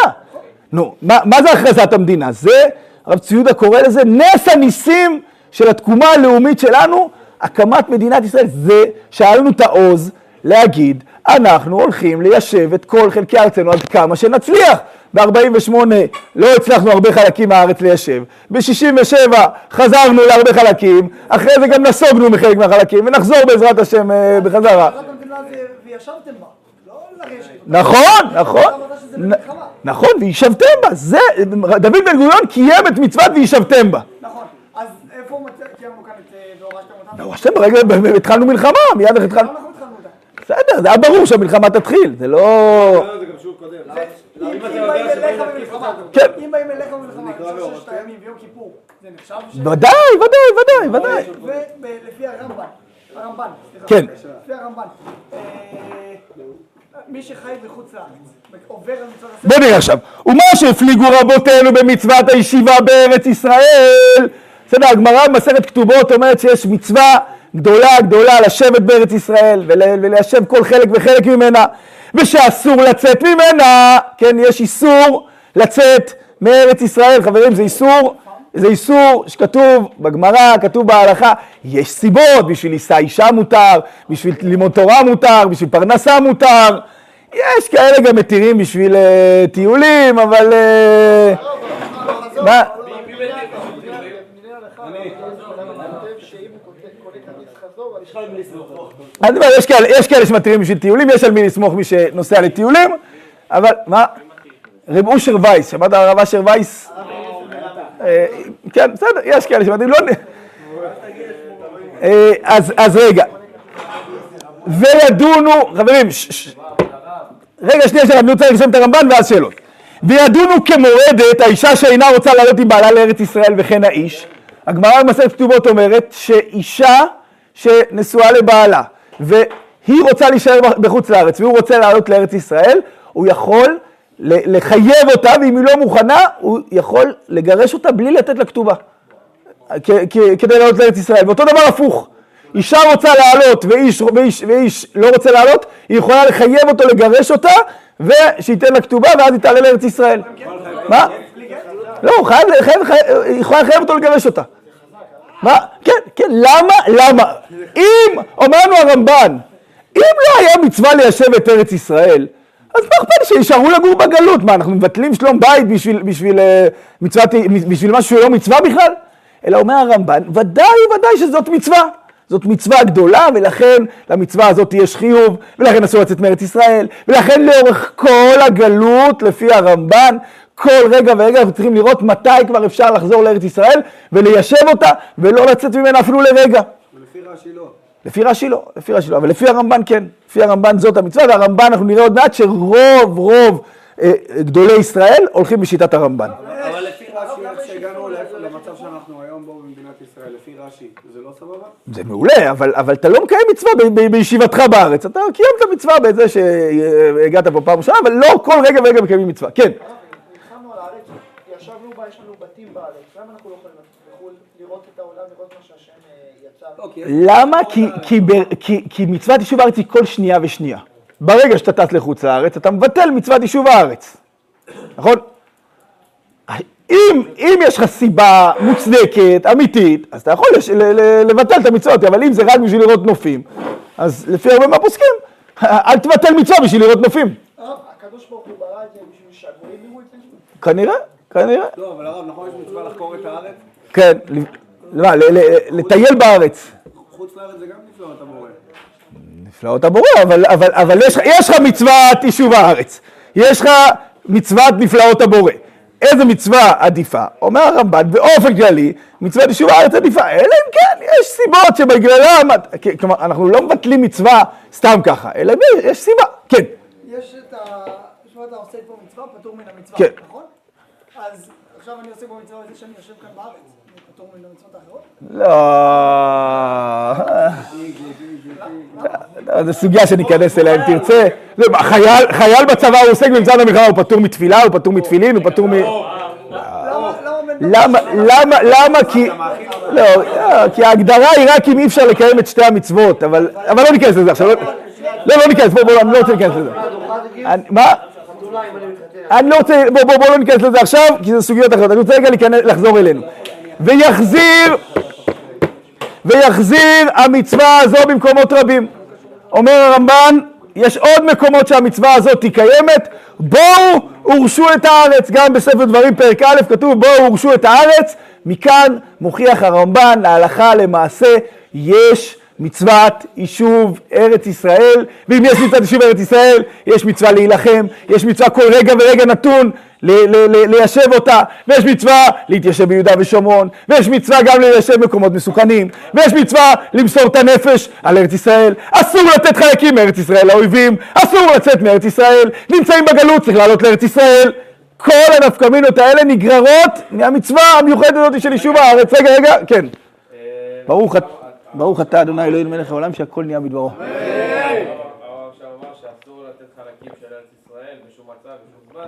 נו, מה, מה זה הכרזת המדינה? זה, הרב ציודה קורא לזה, נס הניסים של התקומה הלאומית שלנו, הקמת מדינת ישראל. זה שאלנו את העוז להגיד, אנחנו הולכים ליישב את כל חלקי ארצנו עד כמה שנצליח. ב-ארבעים ושמונה לא הצלחנו הרבה חלקים מהארץ ליישב. ב-שישים ושבע חזרנו להרבה חלקים, אחרי זה גם נסוגנו מחלק מהחלקים, ונחזור בעזרת השם בחזרה. וישבתם בה, לא לרשת. נכון, נכון. נכון, וישבתם בה. דוד בן גוריון קיים את מצוות וישבתם בה. נכון, אז איפה קיימנו כאן את והורשתם אותם? והורשתם ברגע, התחלנו מלחמה, מיד התחלנו. בסדר, זה היה ברור שהמלחמה תתחיל, זה לא... זה גם שיעור קודם. אם באים אליך במלחמה, אם באים אליך במלחמה, זה ששת הימים ויום כיפור, זה נחשב ש... ודאי, ודאי, ודאי, ודאי. ולפי הרמב"ן, הרמב"ן, סליחה, לפי הרמב"ן, מי שחי בחוץ לארץ, עובר על מצוות הסדר... בוא נראה עכשיו, ומה שהפליגו רבותינו במצוות הישיבה בארץ ישראל, בסדר, הגמרא במסכת כתובות אומרת שיש מצווה גדולה גדולה לשבת בארץ ישראל וליישב כל חלק וחלק ממנה, ושאסור לצאת ממנה. כן, יש איסור לצאת מארץ ישראל, חברים, זה איסור, זה איסור שכתוב בגמרא, כתוב בהלכה. יש סיבות, בשביל אישה אישה מותר, בשביל לימוד תורה מותר, בשביל פרנסה מותר, יש כאלה גם מתירים בשביל uh, טיולים, אבל... Uh, מה? יש כאלה שמתירים בשביל טיולים, יש על מי לסמוך מי שנוסע לטיולים, אבל מה? רב אושר וייס, שמעת הרב אושר וייס? כן, בסדר, יש כאלה שמתירים, לא... אז רגע, וידונו, חברים, רגע שנייה שאני רוצה לרשום את הרמב"ן ואז שאלות. וידונו כמורדת, האישה שאינה רוצה לעלות עם בעלה לארץ ישראל וכן האיש. הגמרא במסכת כתובות אומרת שאישה שנשואה לבעלה, והיא רוצה להישאר בחוץ לארץ, והוא רוצה לעלות לארץ ישראל, הוא יכול לחייב אותה, ואם היא לא מוכנה, הוא יכול לגרש אותה בלי לתת לה כתובה, כדי לעלות לארץ ישראל. ואותו דבר הפוך, אישה רוצה לעלות ואיש, ואיש, ואיש לא רוצה לעלות, היא יכולה לחייב אותו לגרש אותה, ושייתן לה כתובה, ואז היא תעלה לארץ ישראל. מה? לא, הוא חייב, חייב, חייב, היא יכולה לחייב אותו לגרש אותה. מה? כן, כן, למה? למה? אם, אמרנו הרמב"ן, אם לא היה מצווה ליישב את ארץ ישראל, אז מה אכפת שישארו לגור בגלות? מה, אנחנו מבטלים שלום בית בשביל, בשביל, מצוות, בשביל משהו שלא מצווה בכלל? אלא אומר הרמב"ן, ודאי, ודאי שזאת מצווה. זאת מצווה גדולה, ולכן למצווה הזאת יש חיוב, ולכן אסור לצאת מארץ ישראל, ולכן לאורך כל הגלות, לפי הרמב"ן, כל רגע ורגע אנחנו צריכים לראות מתי כבר אפשר לחזור לארץ ישראל וליישב אותה ולא לצאת ממנה אפילו לרגע. ולפי רש"י לא. לפי רש"י לא, לפי רש"י לא, אבל לפי הרמב"ן כן. לפי הרמב"ן זאת המצווה, והרמב"ן אנחנו נראה עוד מעט שרוב רוב אה, גדולי ישראל הולכים בשיטת הרמב"ן. אבל לפי רש"י איך שהגענו למצב שאנחנו היום בו במדינת ישראל, לפי רש"י זה לא סבבה? זה מעולה, אבל, אבל אתה לא מקיים מצווה ב- ב- בישיבתך בארץ, אתה קיימת מצווה בזה שהגעת פה פעם שעה, אבל לא כל רגע ורגע מקיימים מצווה, כן. ישבנו בה, יש לנו בתים בארץ, למה אנחנו לא יכולים לראות את העולם, לראות מה שהשם יצר? למה? כי מצוות יישוב הארץ היא כל שנייה ושנייה. ברגע שאתה טס לחוץ לארץ, אתה מבטל מצוות יישוב הארץ. נכון? אם, אם יש לך סיבה מוצדקת, אמיתית, אז אתה יכול לש, ל, ל, לבטל את המצוות, אבל אם זה רק בשביל לראות נופים, אז לפי הרבה מה פוסקים, אל תבטל מצווה בשביל לראות נופים. הקדוש ברוך הוא ברא את זה בשביל שהגויים יראו את זה? כנראה, כנראה. לא, אבל הרב, נכון יש מצווה לחקור את הארץ? כן, לטייל בארץ. חוץ לארץ זה גם נפלאות הבורא. נפלאות הבורא, אבל יש לך מצוות יישוב הארץ. יש לך מצוות נפלאות הבורא. איזה מצווה עדיפה? אומר הרמב"ן, באופן כללי, מצוות יישוב הארץ עדיפה. אלא אם כן, יש סיבות שבגללם... כלומר, אנחנו לא מבטלים מצווה סתם ככה, אלא יש סיבה, כן. יש את ה... שוב אתה עושה פה מצווה, פטור מן המצווה, נכון? אז עכשיו אני עושה פה מצווה על זה שאני יושב כאן בארץ, אני פטור מן המצוות האחרות? לא... זו סוגיה שניכנס אליה אם תרצה. חייל בצבא הוא עוסק במצוות המלחמה, הוא פטור מתפילה, הוא פטור מתפילין, הוא פטור מ... למה, למה, למה, כי... לא, כי ההגדרה היא רק אם אי אפשר לקיים את שתי המצוות, אבל לא ניכנס לזה עכשיו. לא, לא ניכנס, בוא, בוא, אני לא רוצה להיכנס לזה. מה? אני לא רוצה, בוא, בוא, בוא לא ניכנס לזה עכשיו, כי זה סוגיות אחרות. אני רוצה רגע לחזור אלינו. ויחזיר, ויחזיר המצווה הזו במקומות רבים. אומר הרמב"ן, יש עוד מקומות שהמצווה הזאת היא קיימת. בואו הורשו את הארץ, גם בספר דברים פרק א', כתוב בואו הורשו את הארץ. מכאן מוכיח הרמב"ן, להלכה למעשה, יש מצוות יישוב ארץ ישראל, ואם יש מצוות יישוב ארץ ישראל, יש מצווה להילחם, יש מצווה כל רגע ורגע נתון ל- ל- ל- ליישב אותה, ויש מצווה להתיישב ביהודה ושומרון, ויש מצווה גם ליישב מקומות מסוכנים, ויש מצווה למסור את הנפש על ארץ ישראל, אסור לתת חלקים מארץ ישראל לאויבים, אסור לצאת מארץ ישראל, נמצאים בגלות, צריך לעלות לארץ ישראל. כל הנפקמינות האלה נגררות מהמצווה המיוחדת הזאת של יישוב הארץ. רגע, רגע, כן. ברוך ברוך אתה אדוני אלוהינו מלך העולם שהכל נהיה מדברו. אמן. הרב שם אמר שאסור לתת חלקים של ארץ ישראל בשום מצב ובשום זמן,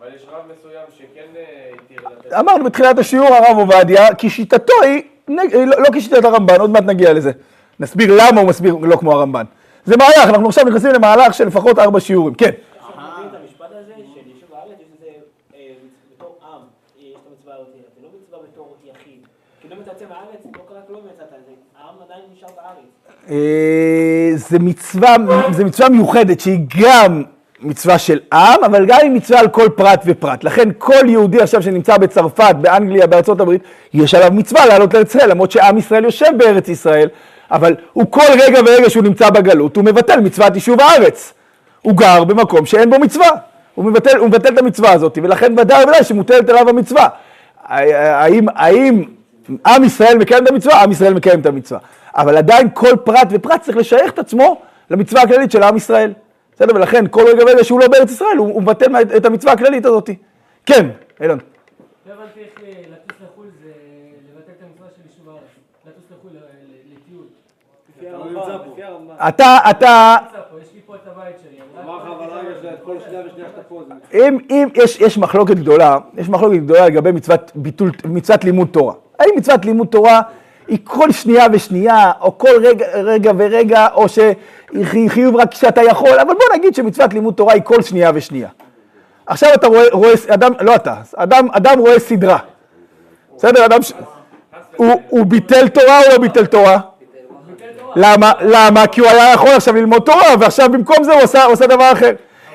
אבל יש רב מסוים שכן התיר לתת. אמרנו בתחילת השיעור הרב עובדיה, כי שיטתו היא, לא כשיטת הרמב"ן, עוד מעט נגיע לזה. נסביר למה הוא מסביר לא כמו הרמב"ן. זה מהלך, אנחנו עכשיו נכנסים למהלך של לפחות ארבע שיעורים, כן. אנחנו מבינים את המשפט הזה של יישוב הארץ, יש לזה בתור עם, יש את המצווה הזאת, זה לא מצווה בתור יחיד. כי לא מתעצם הארץ, לא קרה כלום יצאת על זה. העם עדיין נשאר בארץ. זה מצווה מיוחדת שהיא גם מצווה של עם, אבל גם היא מצווה על כל פרט ופרט. לכן כל יהודי עכשיו שנמצא בצרפת, באנגליה, בארצות הברית, יש עליו מצווה לעלות לארץ ישראל, למרות שעם ישראל יושב בארץ ישראל, אבל הוא כל רגע ורגע שהוא נמצא בגלות, הוא מבטל מצוות יישוב הארץ. הוא גר במקום שאין בו מצווה. הוא מבטל, הוא מבטל את המצווה הזאת, ולכן ודאי וודאי שמוטלת עליו המצווה. האם, האם עם ישראל מקיים את המצווה, עם ישראל מקיים את המצווה. אבל עדיין כל פרט ופרט צריך לשייך את עצמו למצווה הכללית של עם ישראל. בסדר? ולכן כל רגע ורגע שהוא לא בארץ ישראל, הוא מבטל את המצווה הכללית הזאת. כן, אילון. לא הבנתי איך לטוס לחו"ל זה לבטל את המצווה של יישוב הארץ. לטוס לחו"ל לטיול. לפי הרמב"ם, לפי הרמב"ם. אתה, אתה... יש לי פה את הבית שלי. אמר לך, אבל רגע שאת כל שנייה ושנייה שאתה פה זה... אם יש מחלוקת גדולה, יש מחלוקת גדולה לגבי מצוות לימוד תורה. האם מצוות לימוד תורה היא כל שנייה ושנייה, או כל רגע, רגע ורגע, או שהיא חיוב רק כשאתה יכול, אבל בוא נגיד שמצוות לימוד תורה היא כל שנייה ושנייה. עכשיו אתה רואה, רואה אדם, לא אתה, אדם, אדם רואה סדרה. בסדר, אדם, הוא, הוא ביטל תורה או לא ביטל תורה? למה? למה? כי הוא היה יכול עכשיו ללמוד תורה, ועכשיו במקום זה הוא עושה, עושה דבר אחר.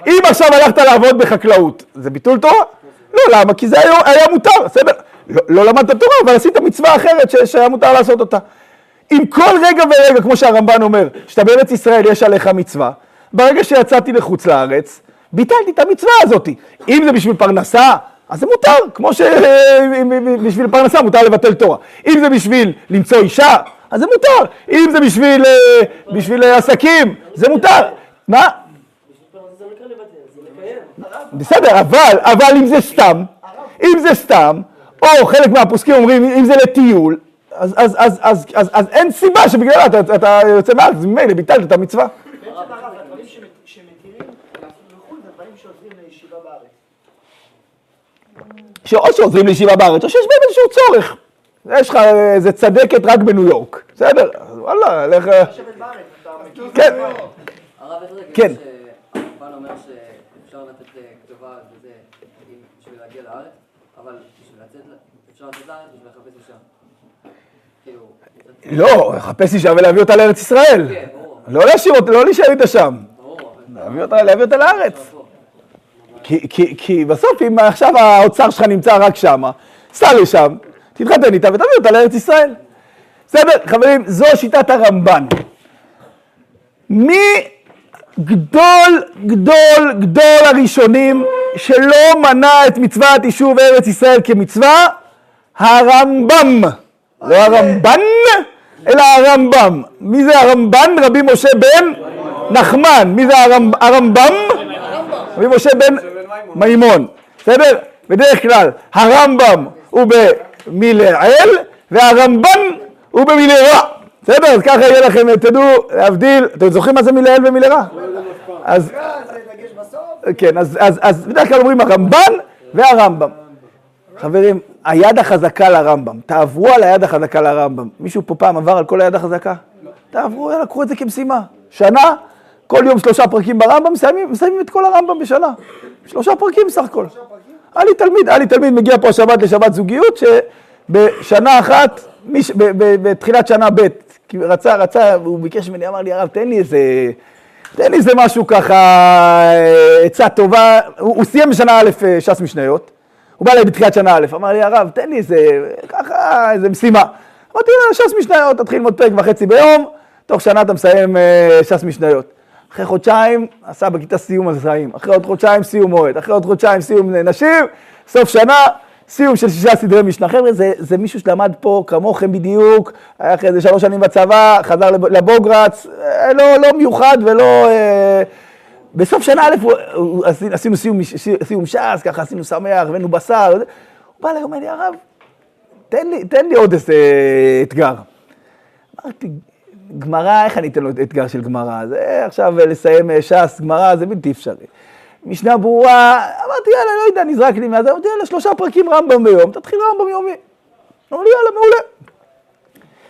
אם עכשיו הלכת לעבוד בחקלאות, זה ביטול תורה? לא, למה? כי זה היה, היה מותר, בסדר? לא, לא למדת תורה, אבל עשית מצווה אחרת ש- שהיה מותר לעשות אותה. אם כל רגע ורגע, כמו שהרמב"ן אומר, שאתה בארץ ישראל יש עליך מצווה, ברגע שיצאתי לחוץ לארץ, ביטלתי את המצווה הזאת. אם זה בשביל פרנסה, אז זה מותר, כמו שבשביל פרנסה מותר לבטל תורה. אם זה בשביל למצוא אישה, אז זה מותר. אם זה בשביל, בשביל עסקים, זה מותר. מה? בסדר, אבל, אבל אם זה סתם, אם זה סתם, או חלק מהפוסקים אומרים, אם זה לטיול, אז, אז, אז, אז, אז, אז אין סיבה שבגלל אתה, אתה, אתה יוצא מעל, אז ממילא ביטלת את המצווה. הדברים שמתירים לחו"ל זה דברים שעוזרים לישיבה בארץ. או שעוזרים לישיבה בארץ, או שיש בהם איזשהו צורך. יש לך איזה צדקת רק בניו יורק, בסדר? אז וואלה, לך... יושבת בארץ, אתה מכיר את זה מאוד. הרב עזרק, יש שהרבן אומר שאפשר לתת כתובה וזה בשביל להגיע לארץ. אבל בשביל לצאת, אפשר לצאת לארץ בשביל לחפש אישה. כאילו... לא, לחפש אישה ולהביא אותה לארץ ישראל. כן, ברור. לא להשאיר אותה, לא להישאר איתה שם. ברור. להביא אותה לארץ. כי בסוף, אם עכשיו האוצר שלך נמצא רק שם, סע לשם, תתחתן איתה ותביא אותה לארץ ישראל. בסדר, חברים, זו שיטת הרמב"ן. מי גדול, גדול, גדול הראשונים שלא מנע את מצוות יישוב ארץ ישראל כמצווה? הרמב"ם. לא הרמב"ן, אלא הרמב"ם. מי זה הרמב"ן? רבי משה בן נחמן. מי זה הרמב"ם? רבי משה בן מימון. בסדר? בדרך כלל, הרמב"ם הוא במילעיל, והרמב"ן הוא במילרע. בסדר, אז ככה יהיה לכם, תדעו, להבדיל, אתם זוכרים מה זה מילעיל ומילרע? אז... כן, אז בדרך כלל אומרים הרמב"ן והרמב"ם. חברים, היד החזקה לרמב"ם, תעברו על היד החזקה לרמב"ם. מישהו פה פעם עבר על כל היד החזקה? תעברו, יאללה, קחו את זה כמשימה. שנה, כל יום שלושה פרקים ברמב"ם, מסיימים את כל הרמב"ם בשנה. שלושה פרקים סך הכל. היה לי תלמיד, היה לי תלמיד, מגיע פה השבת לשבת זוגיות, שבשנה אחת, בתחילת שנה ב', רצה, רצה, הוא ביקש ממני, אמר לי, הרב, תן לי איזה... תן לי איזה משהו ככה, עצה טובה, הוא, הוא סיים בשנה א' שס משניות, הוא בא לי בתחילת שנה א', אמר לי הרב, תן לי איזה, ככה, איזה משימה. אמרתי, שס משניות, תתחיל ללמוד פרק וחצי ביום, תוך שנה אתה מסיים שס משניות. אחרי חודשיים, עשה בכיתה סיום הסיים, אחרי עוד חודשיים סיום מועד, אחרי עוד חודשיים סיום נשים, סוף שנה, סיום של שישה סדרי משנה. חבר'ה, זה, זה מישהו שלמד פה כמוכם בדיוק, היה אחרי זה שלוש שנים בצבא, חזר לבוגרץ, לא, לא מיוחד ולא... אה, בסוף שנה א', עשינו סיום, סיום שס, ככה עשינו שמח, הבאנו בשר, הוא בא לי, אומר לי, הרב, תן לי, תן לי עוד איזה אתגר. אמרתי, גמרא, איך אני אתן לו אתגר של גמרא? זה עכשיו לסיים שס, גמרא, זה בלתי אפשרי. משנה ברורה, אמרתי, יאללה, לא יודע, נזרק לי מהזה, אמרתי, יאללה, שלושה פרקים רמב"ם ביום, תתחיל רמב"ם יומי. אמרתי, יאללה, מעולה.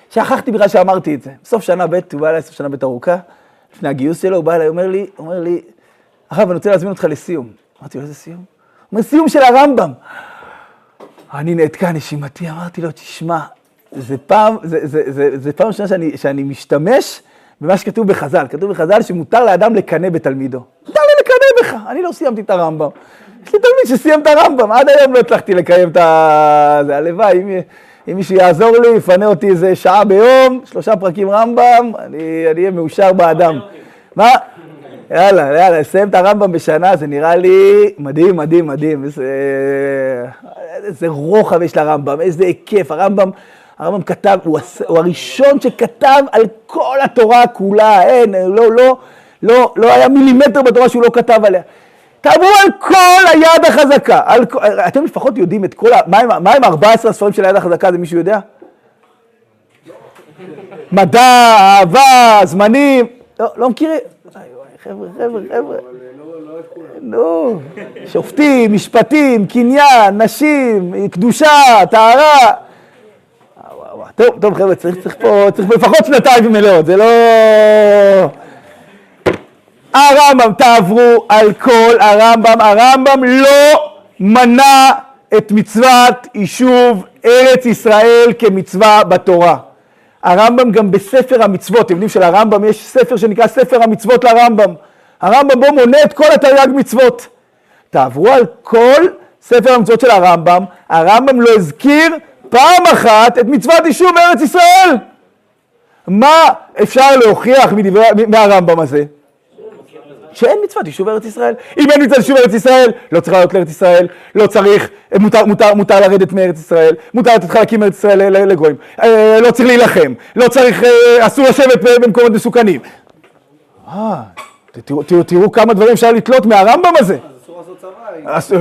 שכחתי בכלל שאמרתי את זה. בסוף שנה ב', הוא בא אליי, סוף שנה ב' ארוכה, לפני הגיוס שלו, הוא בא אליי, אומר לי, אומר לי, הרב, אני רוצה להזמין אותך לסיום. אמרתי לו, איזה סיום? הוא אומר, סיום של הרמב"ם. אני נעתקה נשימתי, אמרתי לו, תשמע, זה פעם, זה, זה, זה, זה פעם שנה שאני, שאני משתמש במה שכתוב בחז"ל. כתוב בחז"ל שמותר לאדם לקנא בתלמידו. אני לא סיימתי את הרמב"ם. יש לי תלמיד שסיים את הרמב"ם, עד היום לא הצלחתי לקיים את זה. הלוואי, אם מישהו יעזור לי, יפנה אותי איזה שעה ביום, שלושה פרקים רמב"ם, אני אהיה מאושר באדם. מה? יאללה, יאללה, לסיים את הרמב"ם בשנה, זה נראה לי מדהים, מדהים, מדהים. איזה רוחב יש לרמב"ם, איזה היקף. הרמב"ם, הרמב"ם כתב, הוא הראשון שכתב על כל התורה כולה, אין, לא, לא. לא, לא היה מילימטר בתורה שהוא לא כתב עליה. תעברו על כל היד החזקה. על... אתם לפחות יודעים את כל ה... מה עם, מה עם ארבעה עשר הספרים של היד החזקה, זה מישהו יודע? מדע, אהבה, זמנים... לא, לא מכירים. חבר'ה, חבר'ה, חבר'ה. נו, שופטים, משפטים, קניין, נשים, קדושה, טהרה. טוב, טוב חבר'ה, צריך, צריך פה, צריך לפחות שנתיים מלאות, זה לא... הרמב"ם, תעברו על כל הרמב"ם, הרמב"ם לא מנע את מצוות יישוב ארץ ישראל כמצווה בתורה. הרמב"ם גם בספר המצוות, אתם יודעים שלרמב"ם יש ספר שנקרא ספר המצוות לרמב"ם. הרמב"ם בו מונה את כל התרי"ג מצוות. תעברו על כל ספר המצוות של הרמב"ם, הרמב"ם לא הזכיר פעם אחת את מצוות יישוב ארץ ישראל. מה אפשר להוכיח מדבר... מהרמב"ם הזה? שאין מצוות יישוב ארץ ישראל. אם אין מצוות יישוב ארץ ישראל, לא צריך לעלות לארץ ישראל, לא צריך, מותר, מותר, מותר לרדת מארץ ישראל, מותר לתת חלקים מארץ ישראל לגויים, אה, לא צריך להילחם, לא צריך, אה, אסור לשבת במקומות מסוכנים. אה, תראו, תראו, תראו כמה דברים אפשר לתלות מהרמב"ם הזה. אז אסור לעשות צבא. אסור,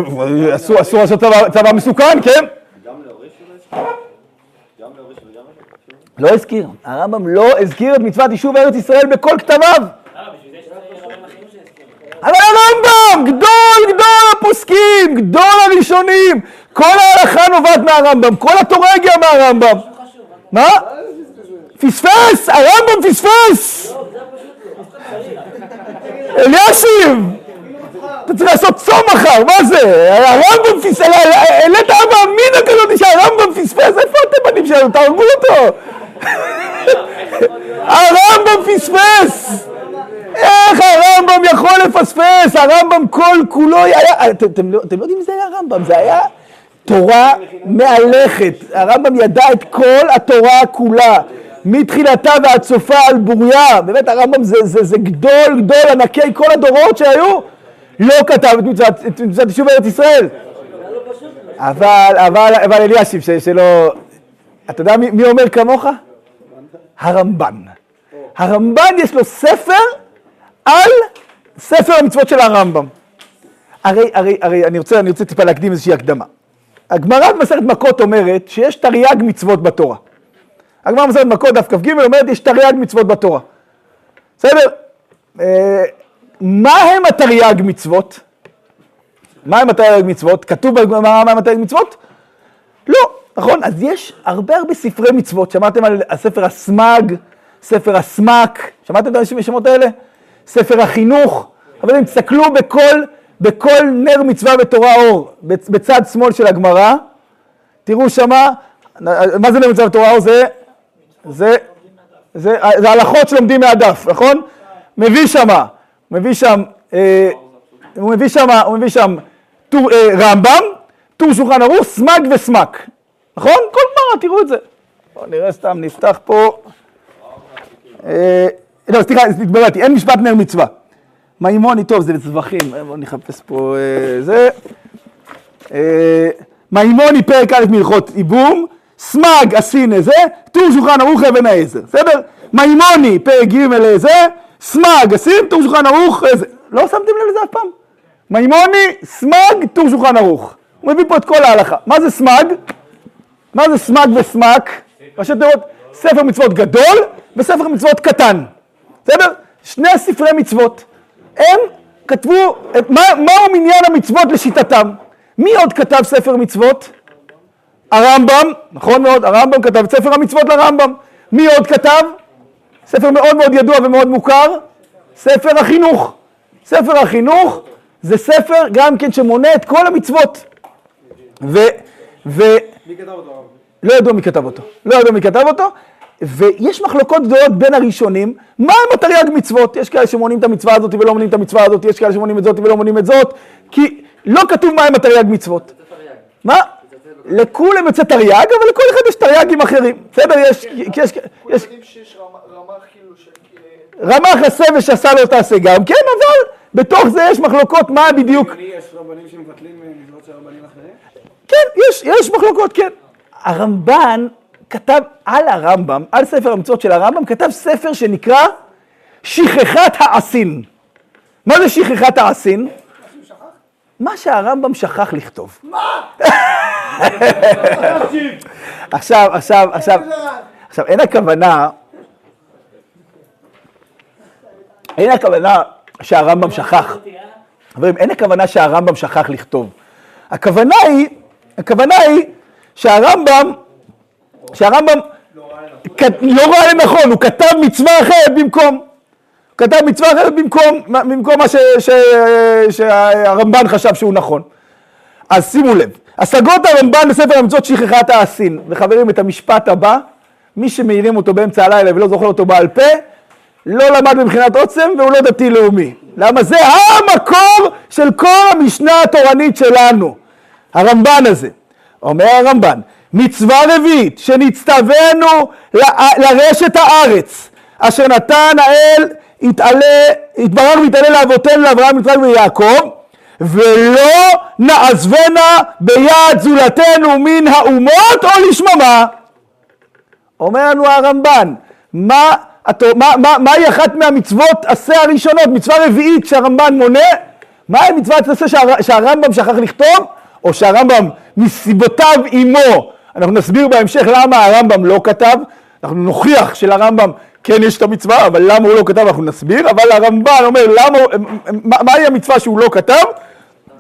אסור, אסור לעשות צבא, צבא מסוכן, כן? גם להוריש ולהזכיר? גם להוריש וגם להזכיר? לא הזכיר. הרמב"ם לא הזכיר את מצוות יישוב ארץ ישראל בכל כתביו. אבל הרמב"ם, גדול, גדול הפוסקים, גדול הראשונים. כל ההלכה נובעת מהרמב"ם, כל התורה הגיעה מהרמב"ם. מה? פספס, הרמב"ם פספס. אלישיב. אתה צריך לעשות צום מחר, מה זה? הרמב"ם פספס, העלית אבא אמינה כזאת שהרמב"ם פספס, איפה אתם בנים שלנו? תהרגו אותו. הרמב"ם פספס. איך הרמב"ם יכול לפספס? הרמב"ם כל כולו היה, אתם לא יודעים אם זה היה הרמב"ם, זה היה תורה מהלכת. הרמב"ם ידע את כל התורה כולה, מתחילתה ועד סופה על בוריה. באמת הרמב"ם זה, זה, זה גדול גדול ענקי כל הדורות שהיו, לא כתב את מצוות, את מצוות יישוב ארץ ישראל. אבל, אבל, אבל אלישיב שלא, אתה יודע מי, מי אומר כמוך? הרמב"ן. הרמב"ן יש לו ספר על ספר המצוות של הרמב"ם. הרי, הרי, הרי אני רוצה, אני רוצה טיפה להקדים איזושהי הקדמה. הגמרא במסכת מכות אומרת שיש תרי"ג מצוות בתורה. הגמרא במסכת מכות דף כ"ג אומרת יש תרי"ג מצוות בתורה. בסדר? אה, מה הם התרי"ג מצוות? מה הם התרי"ג מצוות? כתוב בגמרא מה הם התרי"ג מצוות? לא, נכון? אז יש הרבה הרבה ספרי מצוות. שמעתם על הספר הסמ"ג, ספר הסמ"ק, שמעתם את השמות האלה? ספר החינוך, אבל אם תסתכלו בכל, בכל נר מצווה בתורה אור, בצד שמאל של הגמרא, תראו שמה, מה זה נר מצווה בתורה אור? זה, זה, זה, זה הלכות שלומדים מהדף, נכון? מביא שמה, מביא שם, אה, הוא מביא שמה, הוא מביא שם טור, אה, רמב"ם, טור שולחן ערוך, סמ"ק וסמ"ק, נכון? כל גמרא, תראו את זה. בואו נראה סתם, נפתח פה. אה, לא, סליחה, התבלבלתי, אין משפט נר מצווה. מימוני, טוב, זה לצווחים, בואו נחפש פה זה. מימוני פרק א' מלכות איבום, סמ"ג הסינא זה, טור שולחן ערוך אבן העזר, בסדר? מימוני פרק ג' זה, סמ"ג הסינא, טור שולחן ערוך, לא שמתם לב לזה אף פעם? מימוני, סמ"ג, טור שולחן ערוך. הוא מביא פה את כל ההלכה. מה זה סמ"ג? מה זה סמ"ג וסמ"ק? ראשי תיבות, ספר מצוות גדול וספר מצוות קטן. בסדר? שני ספרי מצוות. הם כתבו, מה, מהו מניין המצוות לשיטתם? מי עוד כתב ספר מצוות? הרמב"ם, נכון מאוד, הרמב"ם כתב את ספר המצוות לרמב"ם. מי עוד כתב? ספר מאוד מאוד ידוע ומאוד מוכר, ספר החינוך. ספר החינוך זה ספר גם כן שמונה את כל המצוות. ו... ו... מי כתב אותו? לא ידעו מי כתב אותו, לא ידעו מי כתב אותו. ויש מחלוקות גדולות בין הראשונים, מה הם התרי"ג מצוות? יש כאלה שמונים את המצווה הזאת ולא מונים את המצווה הזאת, יש כאלה שמונים את זאת ולא מונים את זאת, כי לא כתוב מה הם התרי"ג מצוות. מה? לכולם יוצא תרי"ג, אבל לכל אחד יש תרי"גים אחרים. בסדר, יש... כולם יודעים שיש רמ"ח כאילו ש... רמ"ח עשה ושעשה לא תעשה גם, כן, אבל בתוך זה יש מחלוקות מה בדיוק... יש רבנים שמבטלים מצוות של רבנים אחרים? כן, יש מחלוקות, כן. הרמב"ן... כתב על הרמב"ם, על ספר המצוות של הרמב"ם, כתב ספר שנקרא שכחת העשין. מה זה שכחת העשין? מה שהרמב"ם שכח לכתוב. מה? עכשיו, עכשיו, עכשיו, עכשיו, אין הכוונה, אין הכוונה שהרמב"ם שכח. חברים, אין הכוונה שהרמב"ם שכח לכתוב. הכוונה היא, הכוונה היא שהרמב"ם שהרמב"ם לא ראה לנכון, הוא כתב מצווה אחרת במקום, הוא כתב מצווה אחרת במקום, במקום מה שהרמב"ן חשב שהוא נכון. אז שימו לב, השגות הרמב"ן בספר המצוות שכחת העשין, וחברים את המשפט הבא, מי שמעירים אותו באמצע הלילה ולא זוכר אותו בעל פה, לא למד במכינת עוצם והוא לא דתי לאומי. למה זה המקור של כל המשנה התורנית שלנו, הרמב"ן הזה. אומר הרמב"ן, מצווה רביעית שנצטווינו לרשת הארץ אשר נתן האל יתעלה יתברך ויתעלה לאבותינו לאברהם יצחק ויעקב ולא נעזבנה ביד זולתנו מן האומות או לשממה. אומר לנו הרמב"ן, מה מה מה מהי אחת מהמצוות עשה הראשונות, מצווה רביעית שהרמב"ן מונה, מהי מצווה עשה שהרמב"ם שכח לכתוב או שהרמב"ם מסיבותיו עמו? אנחנו נסביר בהמשך למה הרמב"ם לא כתב, אנחנו נוכיח שלרמב"ם כן יש את המצווה, אבל למה הוא לא כתב אנחנו נסביר, אבל הרמב"ן אומר למה, מהי המצווה שהוא לא כתב?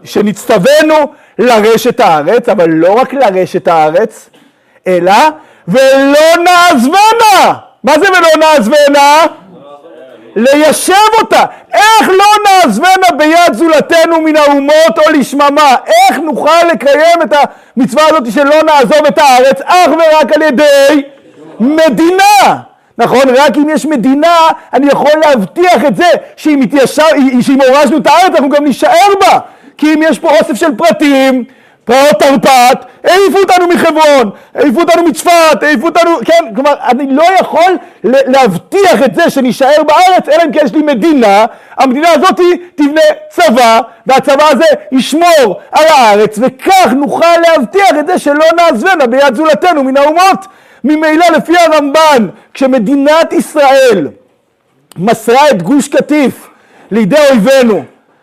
שנצטווינו לרשת הארץ, אבל לא רק לרשת הארץ, אלא ולא נעזבנה. מה זה ולא נעזבנה? ליישב אותה. איך לא נעזבנה ביד זולתנו מן האומות או לשממה? איך נוכל לקיים את המצווה הזאת שלא נעזוב את הארץ? אך ורק על ידי מדינה. נכון? רק אם יש מדינה, אני יכול להבטיח את זה, שאם הורשנו את הארץ, אנחנו גם נשאר בה. כי אם יש פה אוסף של פרטים, פרעות תרפ"ט, העיפו אותנו מחברון, העיפו אותנו מצפת, העיפו אותנו... כן, כלומר, אני לא יכול להבטיח את זה שנשאר בארץ, אלא אם כי יש לי מדינה, המדינה הזאת תבנה צבא, והצבא הזה ישמור על הארץ, וכך נוכל להבטיח את זה שלא נעזבנה ביד זולתנו מן האומות. ממילא לפי הרמב"ן, כשמדינת ישראל מסרה את גוש קטיף לידי אויבינו,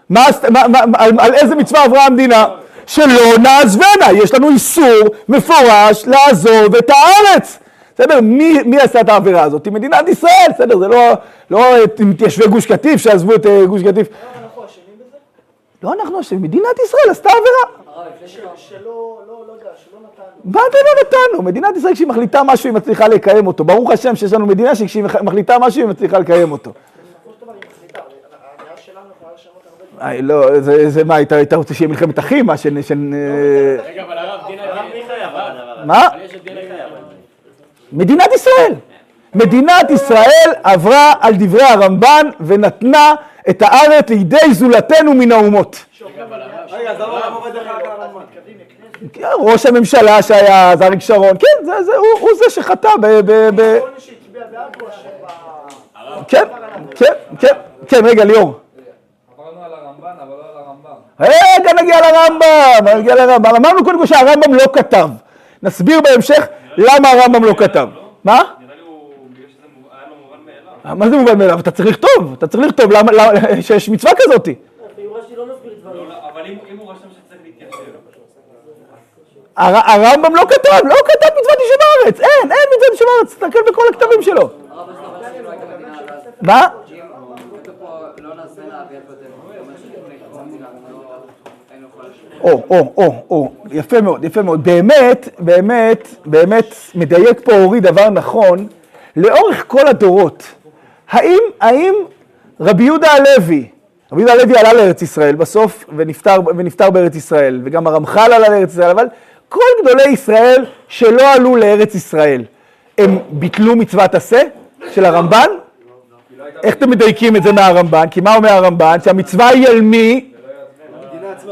מה, מה, מה, על, על איזה מצווה עברה המדינה? שלא נעזבנה, יש לנו איסור מפורש לעזוב את הארץ. בסדר, מי, מי עשה את העבירה הזאת? מדינת ישראל, בסדר, זה לא, לא את מתיישבי גוש קטיף שעזבו את uh, גוש קטיף. לא אנחנו אשמים בזה? לא אנחנו אשמים, מדינת ישראל עשתה עבירה. שלא, לא, לא יודע, שלא נתנו. מה זה לא נתנו? מדינת ישראל כשהיא מחליטה משהו היא מצליחה לקיים אותו. ברוך השם שיש לנו מדינה שכשהיא מחליטה משהו היא מצליחה לקיים אותו. לא, זה מה, הייתה רוצה שיהיה מלחמת אחים, מה של... רגע, אבל הרב, מי חייבה? מה? מדינת ישראל. מדינת ישראל עברה על דברי הרמב"ן ונתנה את הארץ לידי זולתנו מן האומות. רגע, אז הרב עובד לך על הרמב"ן. ראש הממשלה שהיה, אז אריק שרון, כן, הוא זה שחטא ב... כן, כן, כן, כן, רגע, ליאור. אבל לא על הרמב"ם. רגע, נגיע לרמב"ם, נגיע לרמב"ם. אמרנו קודם כל שהרמב"ם לא כתב. נסביר בהמשך למה הרמב"ם לא כתב. מה? נראה לי הוא... היה לו מובן מאליו. מה זה מובן מאליו? אתה צריך לכתוב, אתה צריך לכתוב שיש מצווה כזאת. אבל אם הוא רשם שצריך להתיישב. הרמב"ם לא כתב, לא כתב מצוות יישוב הארץ. אין, אין מצוות יישוב הארץ. תסתכל בכל הכתבים שלו. מה? או, או, או, או, יפה מאוד, יפה מאוד. באמת, באמת, באמת מדייק פה אורי דבר נכון, לאורך כל הדורות. האם, האם רבי יהודה הלוי, רבי יהודה הלוי עלה לארץ ישראל בסוף ונפטר, ונפטר בארץ ישראל, וגם הרמח"ל עלה לארץ ישראל, אבל כל גדולי ישראל שלא עלו לארץ ישראל, הם ביטלו מצוות עשה של הרמב"ן? איך אתם מדייקים את זה מהרמב"ן? כי מה אומר הרמב"ן? שהמצווה היא על מי?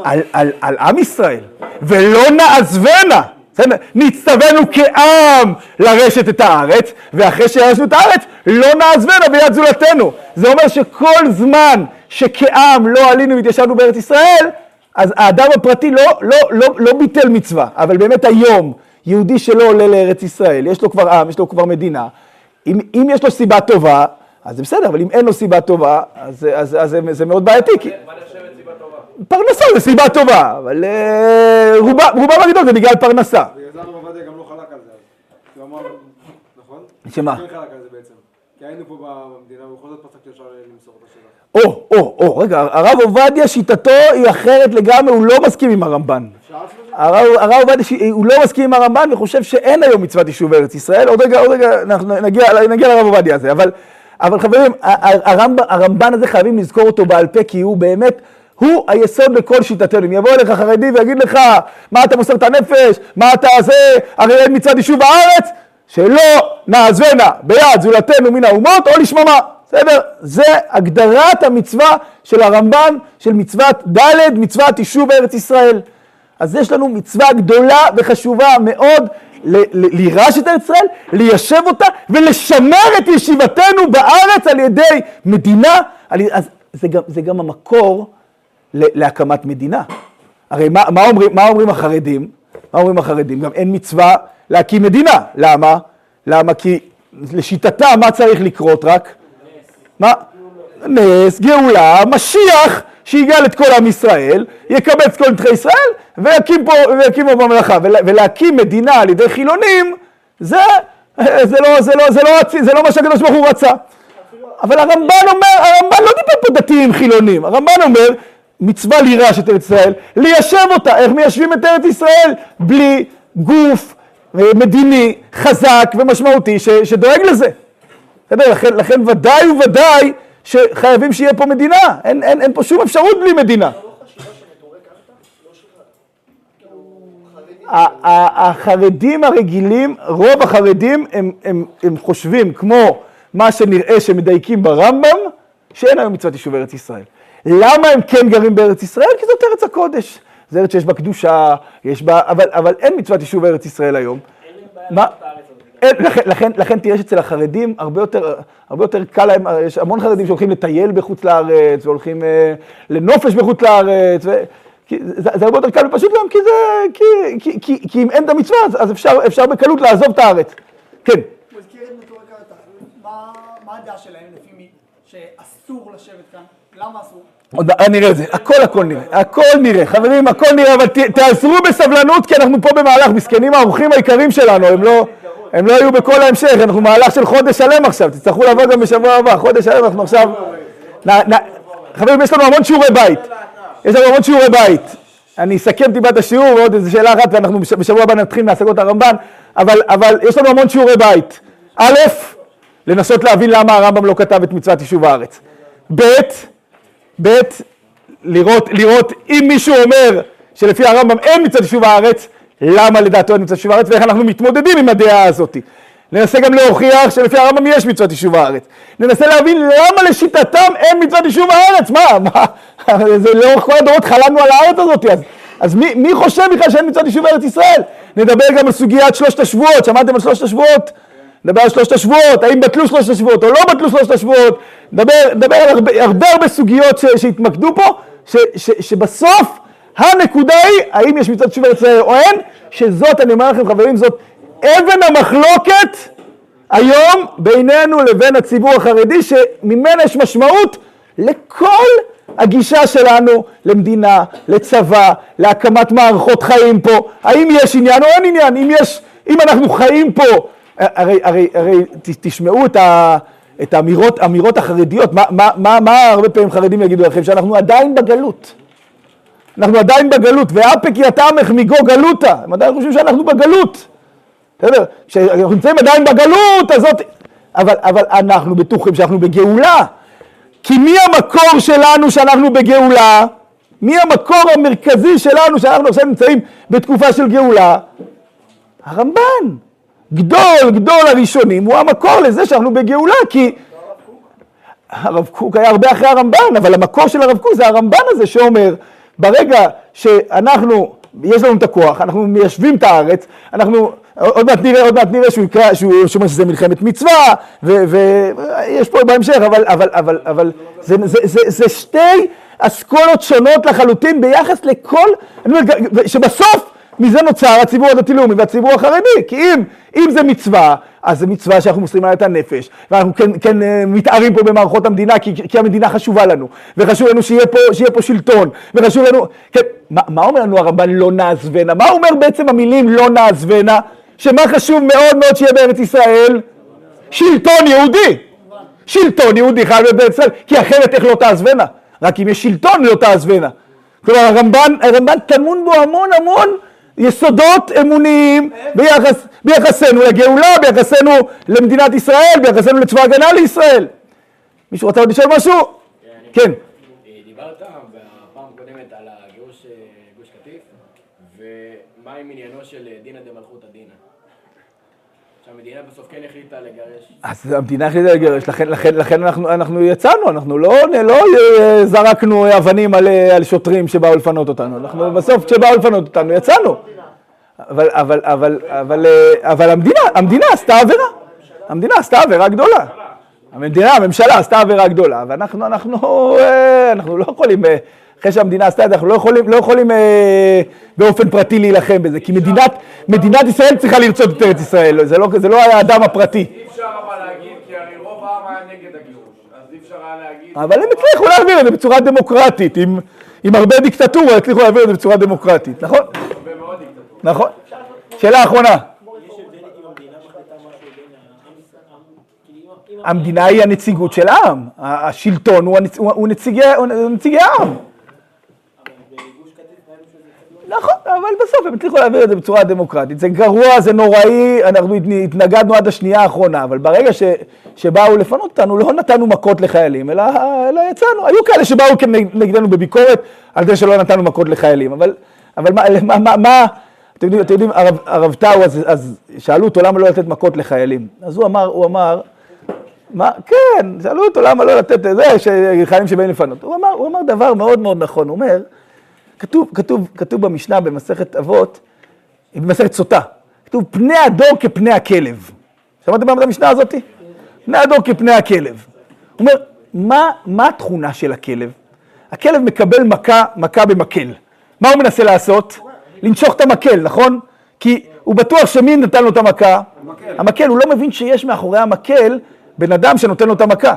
על, על, על עם ישראל. ולא נעזבנה. נצטווינו כעם לרשת את הארץ, ואחרי שירשנו את הארץ, לא נעזבנה ביד זולתנו. זה אומר שכל זמן שכעם לא עלינו והתיישבנו בארץ ישראל, אז האדם הפרטי לא, לא, לא, לא ביטל מצווה. אבל באמת היום, יהודי שלא עולה לארץ ישראל, יש לו כבר עם, יש לו כבר מדינה. אם, אם יש לו סיבה טובה, אז זה בסדר, אבל אם אין לו סיבה טובה, אז, אז, אז, אז זה מאוד בעייתי. מה נחשבת סיבה טובה? פרנסה זה סיבה טובה, אבל רובם הגדול זה בגלל פרנסה. בגלל זה הרב עובדיה גם לא חלק על זה. כי הוא אמר, נכון? שמה? לא חלק על זה בעצם. כי היינו פה במדינה, ובכל זאת פסק ישר למסור את השאלה. או, או, או, רגע, הרב עובדיה שיטתו היא אחרת לגמרי, הוא לא מסכים עם הרמב"ן. הרב עובדיה, הוא לא מסכים עם הרמב"ן, וחושב שאין היום מצוות יישוב ארץ ישראל. עוד רגע, עוד רגע, נגיע לרב עובדיה הזה. אבל חברים, הרמב"ן הזה חייבים לזכור אותו בעל פה, כי הוא באמת הוא היסוד לכל שיטתנו. אם יבוא אליך חרדי ויגיד לך, מה אתה מוסר את הנפש, מה אתה זה, הרי אין מצד יישוב הארץ, שלא נעזבנה ביד זולתנו מן האומות או לשממה. בסדר? זה הגדרת המצווה של הרמב"ן, של מצוות ד', מצוות יישוב ארץ ישראל. אז יש לנו מצווה גדולה וחשובה מאוד לירש את ארץ ישראל, ליישב אותה ולשמר את ישיבתנו בארץ על ידי מדינה. אז זה גם, זה גם המקור להקמת מדינה. הרי מה, מה אומרים, מה אומרים החרדים? מה אומרים החרדים? גם אין מצווה להקים מדינה. למה? למה? כי לשיטתה מה צריך לקרות רק? נס. מה? נס, גאולה, משיח שיגאל את כל עם ישראל, יקבץ כל נדחי ישראל, ויקים פה, ויקים פה במלאכה. ולהקים מדינה על ידי חילונים, זה, זה לא, זה לא, זה לא, זה לא מה שהקדוש ברוך הוא רצה. אבל הרמב"ן אומר, הרמב"ן לא דיבר פה דתיים חילונים, הרמב"ן אומר, מצווה לירש את ארץ ישראל, ליישב אותה. איך מיישבים את ארץ ישראל? בלי גוף מדיני חזק ומשמעותי ש- שדואג לזה. לכן, לכן ודאי וודאי שחייבים שיהיה פה מדינה, אין, אין, אין פה שום אפשרות בלי מדינה. החרדים הרגילים, רוב החרדים הם, הם, הם חושבים כמו מה שנראה שמדייקים ברמב"ם, שאין היום מצוות יישוב ארץ ישראל. למה הם כן גרים בארץ ישראל? כי זאת ארץ הקודש. זו ארץ שיש בה קדושה, יש בה, אבל, אבל אין מצוות יישוב ארץ ישראל היום. אין בעיה בארץ הזאת. לכן, לכן תראה שאצל החרדים הרבה יותר, הרבה יותר קל להם, יש המון חרדים שהולכים לטייל בחוץ לארץ, והולכים אה, לנופש בחוץ לארץ, ו... כי זה, זה הרבה יותר קל ופשוט להם, כי, זה, כי, כי, כי, כי אם אין את המצווה, אז, אז אפשר, אפשר בקלות לעזוב את הארץ. כן. הוא הזכיר את מטורקה, מה, מה הדעה שלהם לפי מי שאסור לשבת כאן? למה אסור? עוד נראה את זה, הכל הכל נראה, הכל נראה, חברים, הכל נראה, אבל תעזרו בסבלנות, כי אנחנו פה במהלך, מסכנים האורחים העיקריים שלנו, הם לא, הם לא היו בכל ההמשך, אנחנו מהלך של חודש שלם עכשיו, תצטרכו לעבוד גם בשבוע הבא, חודש שלם, אנחנו עכשיו, חברים, יש לנו המון שיעורי בית, יש לנו המון שיעורי בית, אני אסכם טיפת השיעור, ועוד איזו שאלה אחת, ואנחנו בשבוע הבא נתחיל מהשגות הרמב"ן, אבל, אבל יש לנו המון שיעורי בית, א', לנסות להבין למה הרמב"ם לא כתב את מצוות יישוב הארץ, ב', ב' לראות, לראות אם מישהו אומר שלפי הרמב"ם אין מצוות יישוב הארץ, למה לדעתו אין מצוות יישוב הארץ ואיך אנחנו מתמודדים עם הדעה הזאת. ננסה גם להוכיח שלפי הרמב"ם יש מצוות יישוב הארץ. ננסה להבין למה לשיטתם אין מצוות יישוב הארץ. מה? מה? זה לאורך כל הדורות חלמנו על הארץ הזאת. אז, אז מי, מי חושב בכלל שאין מצוות יישוב ארץ ישראל? נדבר גם על סוגיית שלושת השבועות. שמעתם על שלושת השבועות? נדבר על שלושת השבועות, האם בטלו שלושת השבועות או לא בטלו שלושת השבועות, נדבר, נדבר על הרבה, הרבה הרבה סוגיות ש, שהתמקדו פה, ש, ש, שבסוף הנקודה היא, האם יש מצוות יישוב ארץ ישראל או אין, שזאת, אני אומר לכם חברים, זאת אבן המחלוקת היום בינינו לבין הציבור החרדי, שממנה יש משמעות לכל הגישה שלנו למדינה, לצבא, להקמת מערכות חיים פה, האם יש עניין או אין עניין, אם, יש, אם אנחנו חיים פה, הרי, הרי, הרי תשמעו את, ה, את האמירות, האמירות החרדיות, מה, מה, מה, מה הרבה פעמים חרדים יגידו לכם? שאנחנו עדיין בגלות. אנחנו עדיין בגלות, ואפק יתאמך מגו גלותה. הם עדיין חושבים שאנחנו בגלות. בסדר? כשאנחנו נמצאים עדיין בגלות, אז זאת... אבל, אבל אנחנו בטוחים שאנחנו בגאולה. כי מי המקור שלנו שאנחנו בגאולה? מי המקור המרכזי שלנו שאנחנו עכשיו נמצאים בתקופה של גאולה? הרמב"ן. גדול, גדול הראשונים, הוא המקור לזה שאנחנו בגאולה, כי... הרב קוק היה הרבה אחרי הרמב"ן, אבל המקור של הרב קוק זה הרמב"ן הזה שאומר, ברגע שאנחנו, יש לנו את הכוח, אנחנו מיישבים את הארץ, אנחנו, עוד מעט נראה, עוד מעט נראה שהוא יקרא, שהוא שומע שזה מלחמת מצווה, ויש פה בהמשך, אבל, אבל, אבל, אבל, זה, זה, זה, זה שתי אסכולות שונות לחלוטין ביחס לכל, אני אומר, שבסוף, מזה נוצר הציבור הדתי-לאומי והציבור החרדי, כי אם, אם זה מצווה, אז זה מצווה שאנחנו מוסרים עליה את הנפש, ואנחנו כן, כן מתארים פה במערכות המדינה, כי, כי המדינה חשובה לנו, וחשוב לנו שיהיה פה, שיהיה פה שלטון, וחשוב לנו... כן, מה, מה אומר לנו הרמב"ן לא נעזבנה? מה אומר בעצם המילים לא נעזבנה? שמה חשוב מאוד מאוד שיהיה בארץ ישראל? שלטון יהודי! שלטון יהודי חייב בארץ ישראל, כי אחרת איך לא תעזבנה? רק אם יש שלטון לא תעזבנה. כלומר הרמב"ן, הרמב"ן תמון בו המון המון יסודות אמוניים ביחס, ביחסנו לגאולה, ביחסנו למדינת ישראל, ביחסנו לצבא הגנה לישראל. מישהו רוצה עוד לשאול משהו? כן. דיברת בפעם קודמת על הגירוש גוש קטיף, ומה עם עניינו של דינא דמלכותא דינא? שהמדינה בסוף כן החליטה לגרש. אז המדינה החליטה לגרש, לכן, לכן, לכן אנחנו, אנחנו יצאנו, אנחנו לא, לא זרקנו אבנים על, על שוטרים שבאו לפנות אותנו, אנחנו בסוף כשבאו לפנות אותנו יצאנו. אבל, אבל, אבל, אבל, אבל המדינה, המדינה עשתה עבירה, המדינה עשתה עבירה גדולה. המדינה, הממשלה עשתה עבירה גדולה, ואנחנו, אנחנו, אנחנו לא יכולים, אחרי שהמדינה עשתה את זה, אנחנו לא יכולים, לא יכולים אה, באופן פרטי להילחם בזה, כי מדינת, מדינת ישראל צריכה לרצות את ארץ ישראל, זה לא, זה לא היה האדם הפרטי. אי אפשר אבל להגיד, כי הרי רוב העם היה נגד הגירוש, אז אי אפשר היה להגיד... אבל הם הצליחו להעביר את זה בצורה דמוקרטית, עם, עם הרבה דיקטטורה הצליחו להעביר את זה בצורה דמוקרטית, נכון? הרבה מאוד דיקטטורה. נכון? שאלה האחרונה. המדינה היא הנציגות של העם, השלטון הוא נציגי העם. נכון, אבל בסוף הם הצליחו להעביר את זה בצורה דמוקרטית. זה גרוע, זה נוראי, אנחנו התנגדנו עד השנייה האחרונה, אבל ברגע ש, שבאו לפנות אותנו, לא נתנו מכות לחיילים, אלא, אלא יצאנו. היו כאלה שבאו נגדנו בביקורת על זה שלא נתנו מכות לחיילים, אבל, אבל מה, מה, מה, מה, אתם יודעים, אתם יודעים, הרב, הרב טאו, אז, אז שאלו אותו למה לא לתת מכות לחיילים. אז הוא אמר, הוא אמר, מה, כן, שאלו אותו למה לא לתת את זה, שחיילים שבאים לפנות. הוא אמר, הוא אמר דבר מאוד מאוד נכון, הוא אומר, כתוב, כתוב, כתוב במשנה במסכת אבות, במסכת סוטה, כתוב פני הדור כפני הכלב. שמעתם במשנה הזאת? פני הדור כפני הכלב. הוא אומר, מה, מה התכונה של הכלב? הכלב מקבל מכה, מכה במקל. מה הוא מנסה לעשות? לנשוך את המקל, נכון? כי הוא בטוח שמי נתן לו את המכה. המקל, הוא לא מבין שיש מאחורי המקל בן אדם שנותן לו את המכה.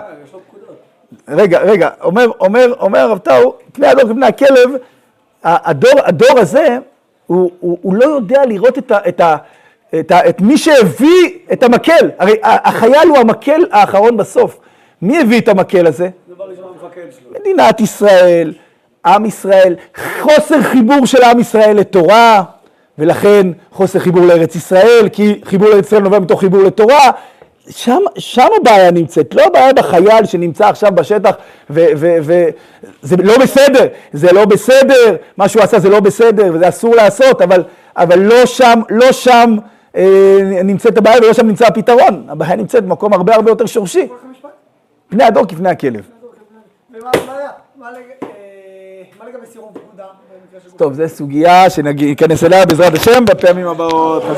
רגע, רגע, אומר, אומר, אומר הרב טאו, פני הדור כפני הכלב, הדור, הדור הזה, הוא, הוא, הוא לא יודע לראות את, ה, את, ה, את, ה, את מי שהביא את המקל. הרי החייל הוא המקל האחרון בסוף. מי הביא את המקל הזה? מדינת ישראל, עם ישראל, חוסר חיבור של עם ישראל לתורה, ולכן חוסר חיבור לארץ ישראל, כי חיבור לארץ ישראל נובע מתוך חיבור לתורה. שם, שם הבעיה נמצאת, לא הבעיה בחייל שנמצא עכשיו בשטח ו, ו, ו, זה לא בסדר, זה לא בסדר, מה שהוא עשה זה לא בסדר וזה אסור לעשות, אבל, אבל לא שם, לא שם אה, נמצאת הבעיה ולא שם נמצא הפתרון, הבעיה נמצאת במקום הרבה הרבה יותר שורשי. פני הדור כפני הכלב. ומה הבעיה? מה לגבי סירוב פקודה? טוב, זו סוגיה שניכנס אליה בעזרת השם בפעמים הבאות.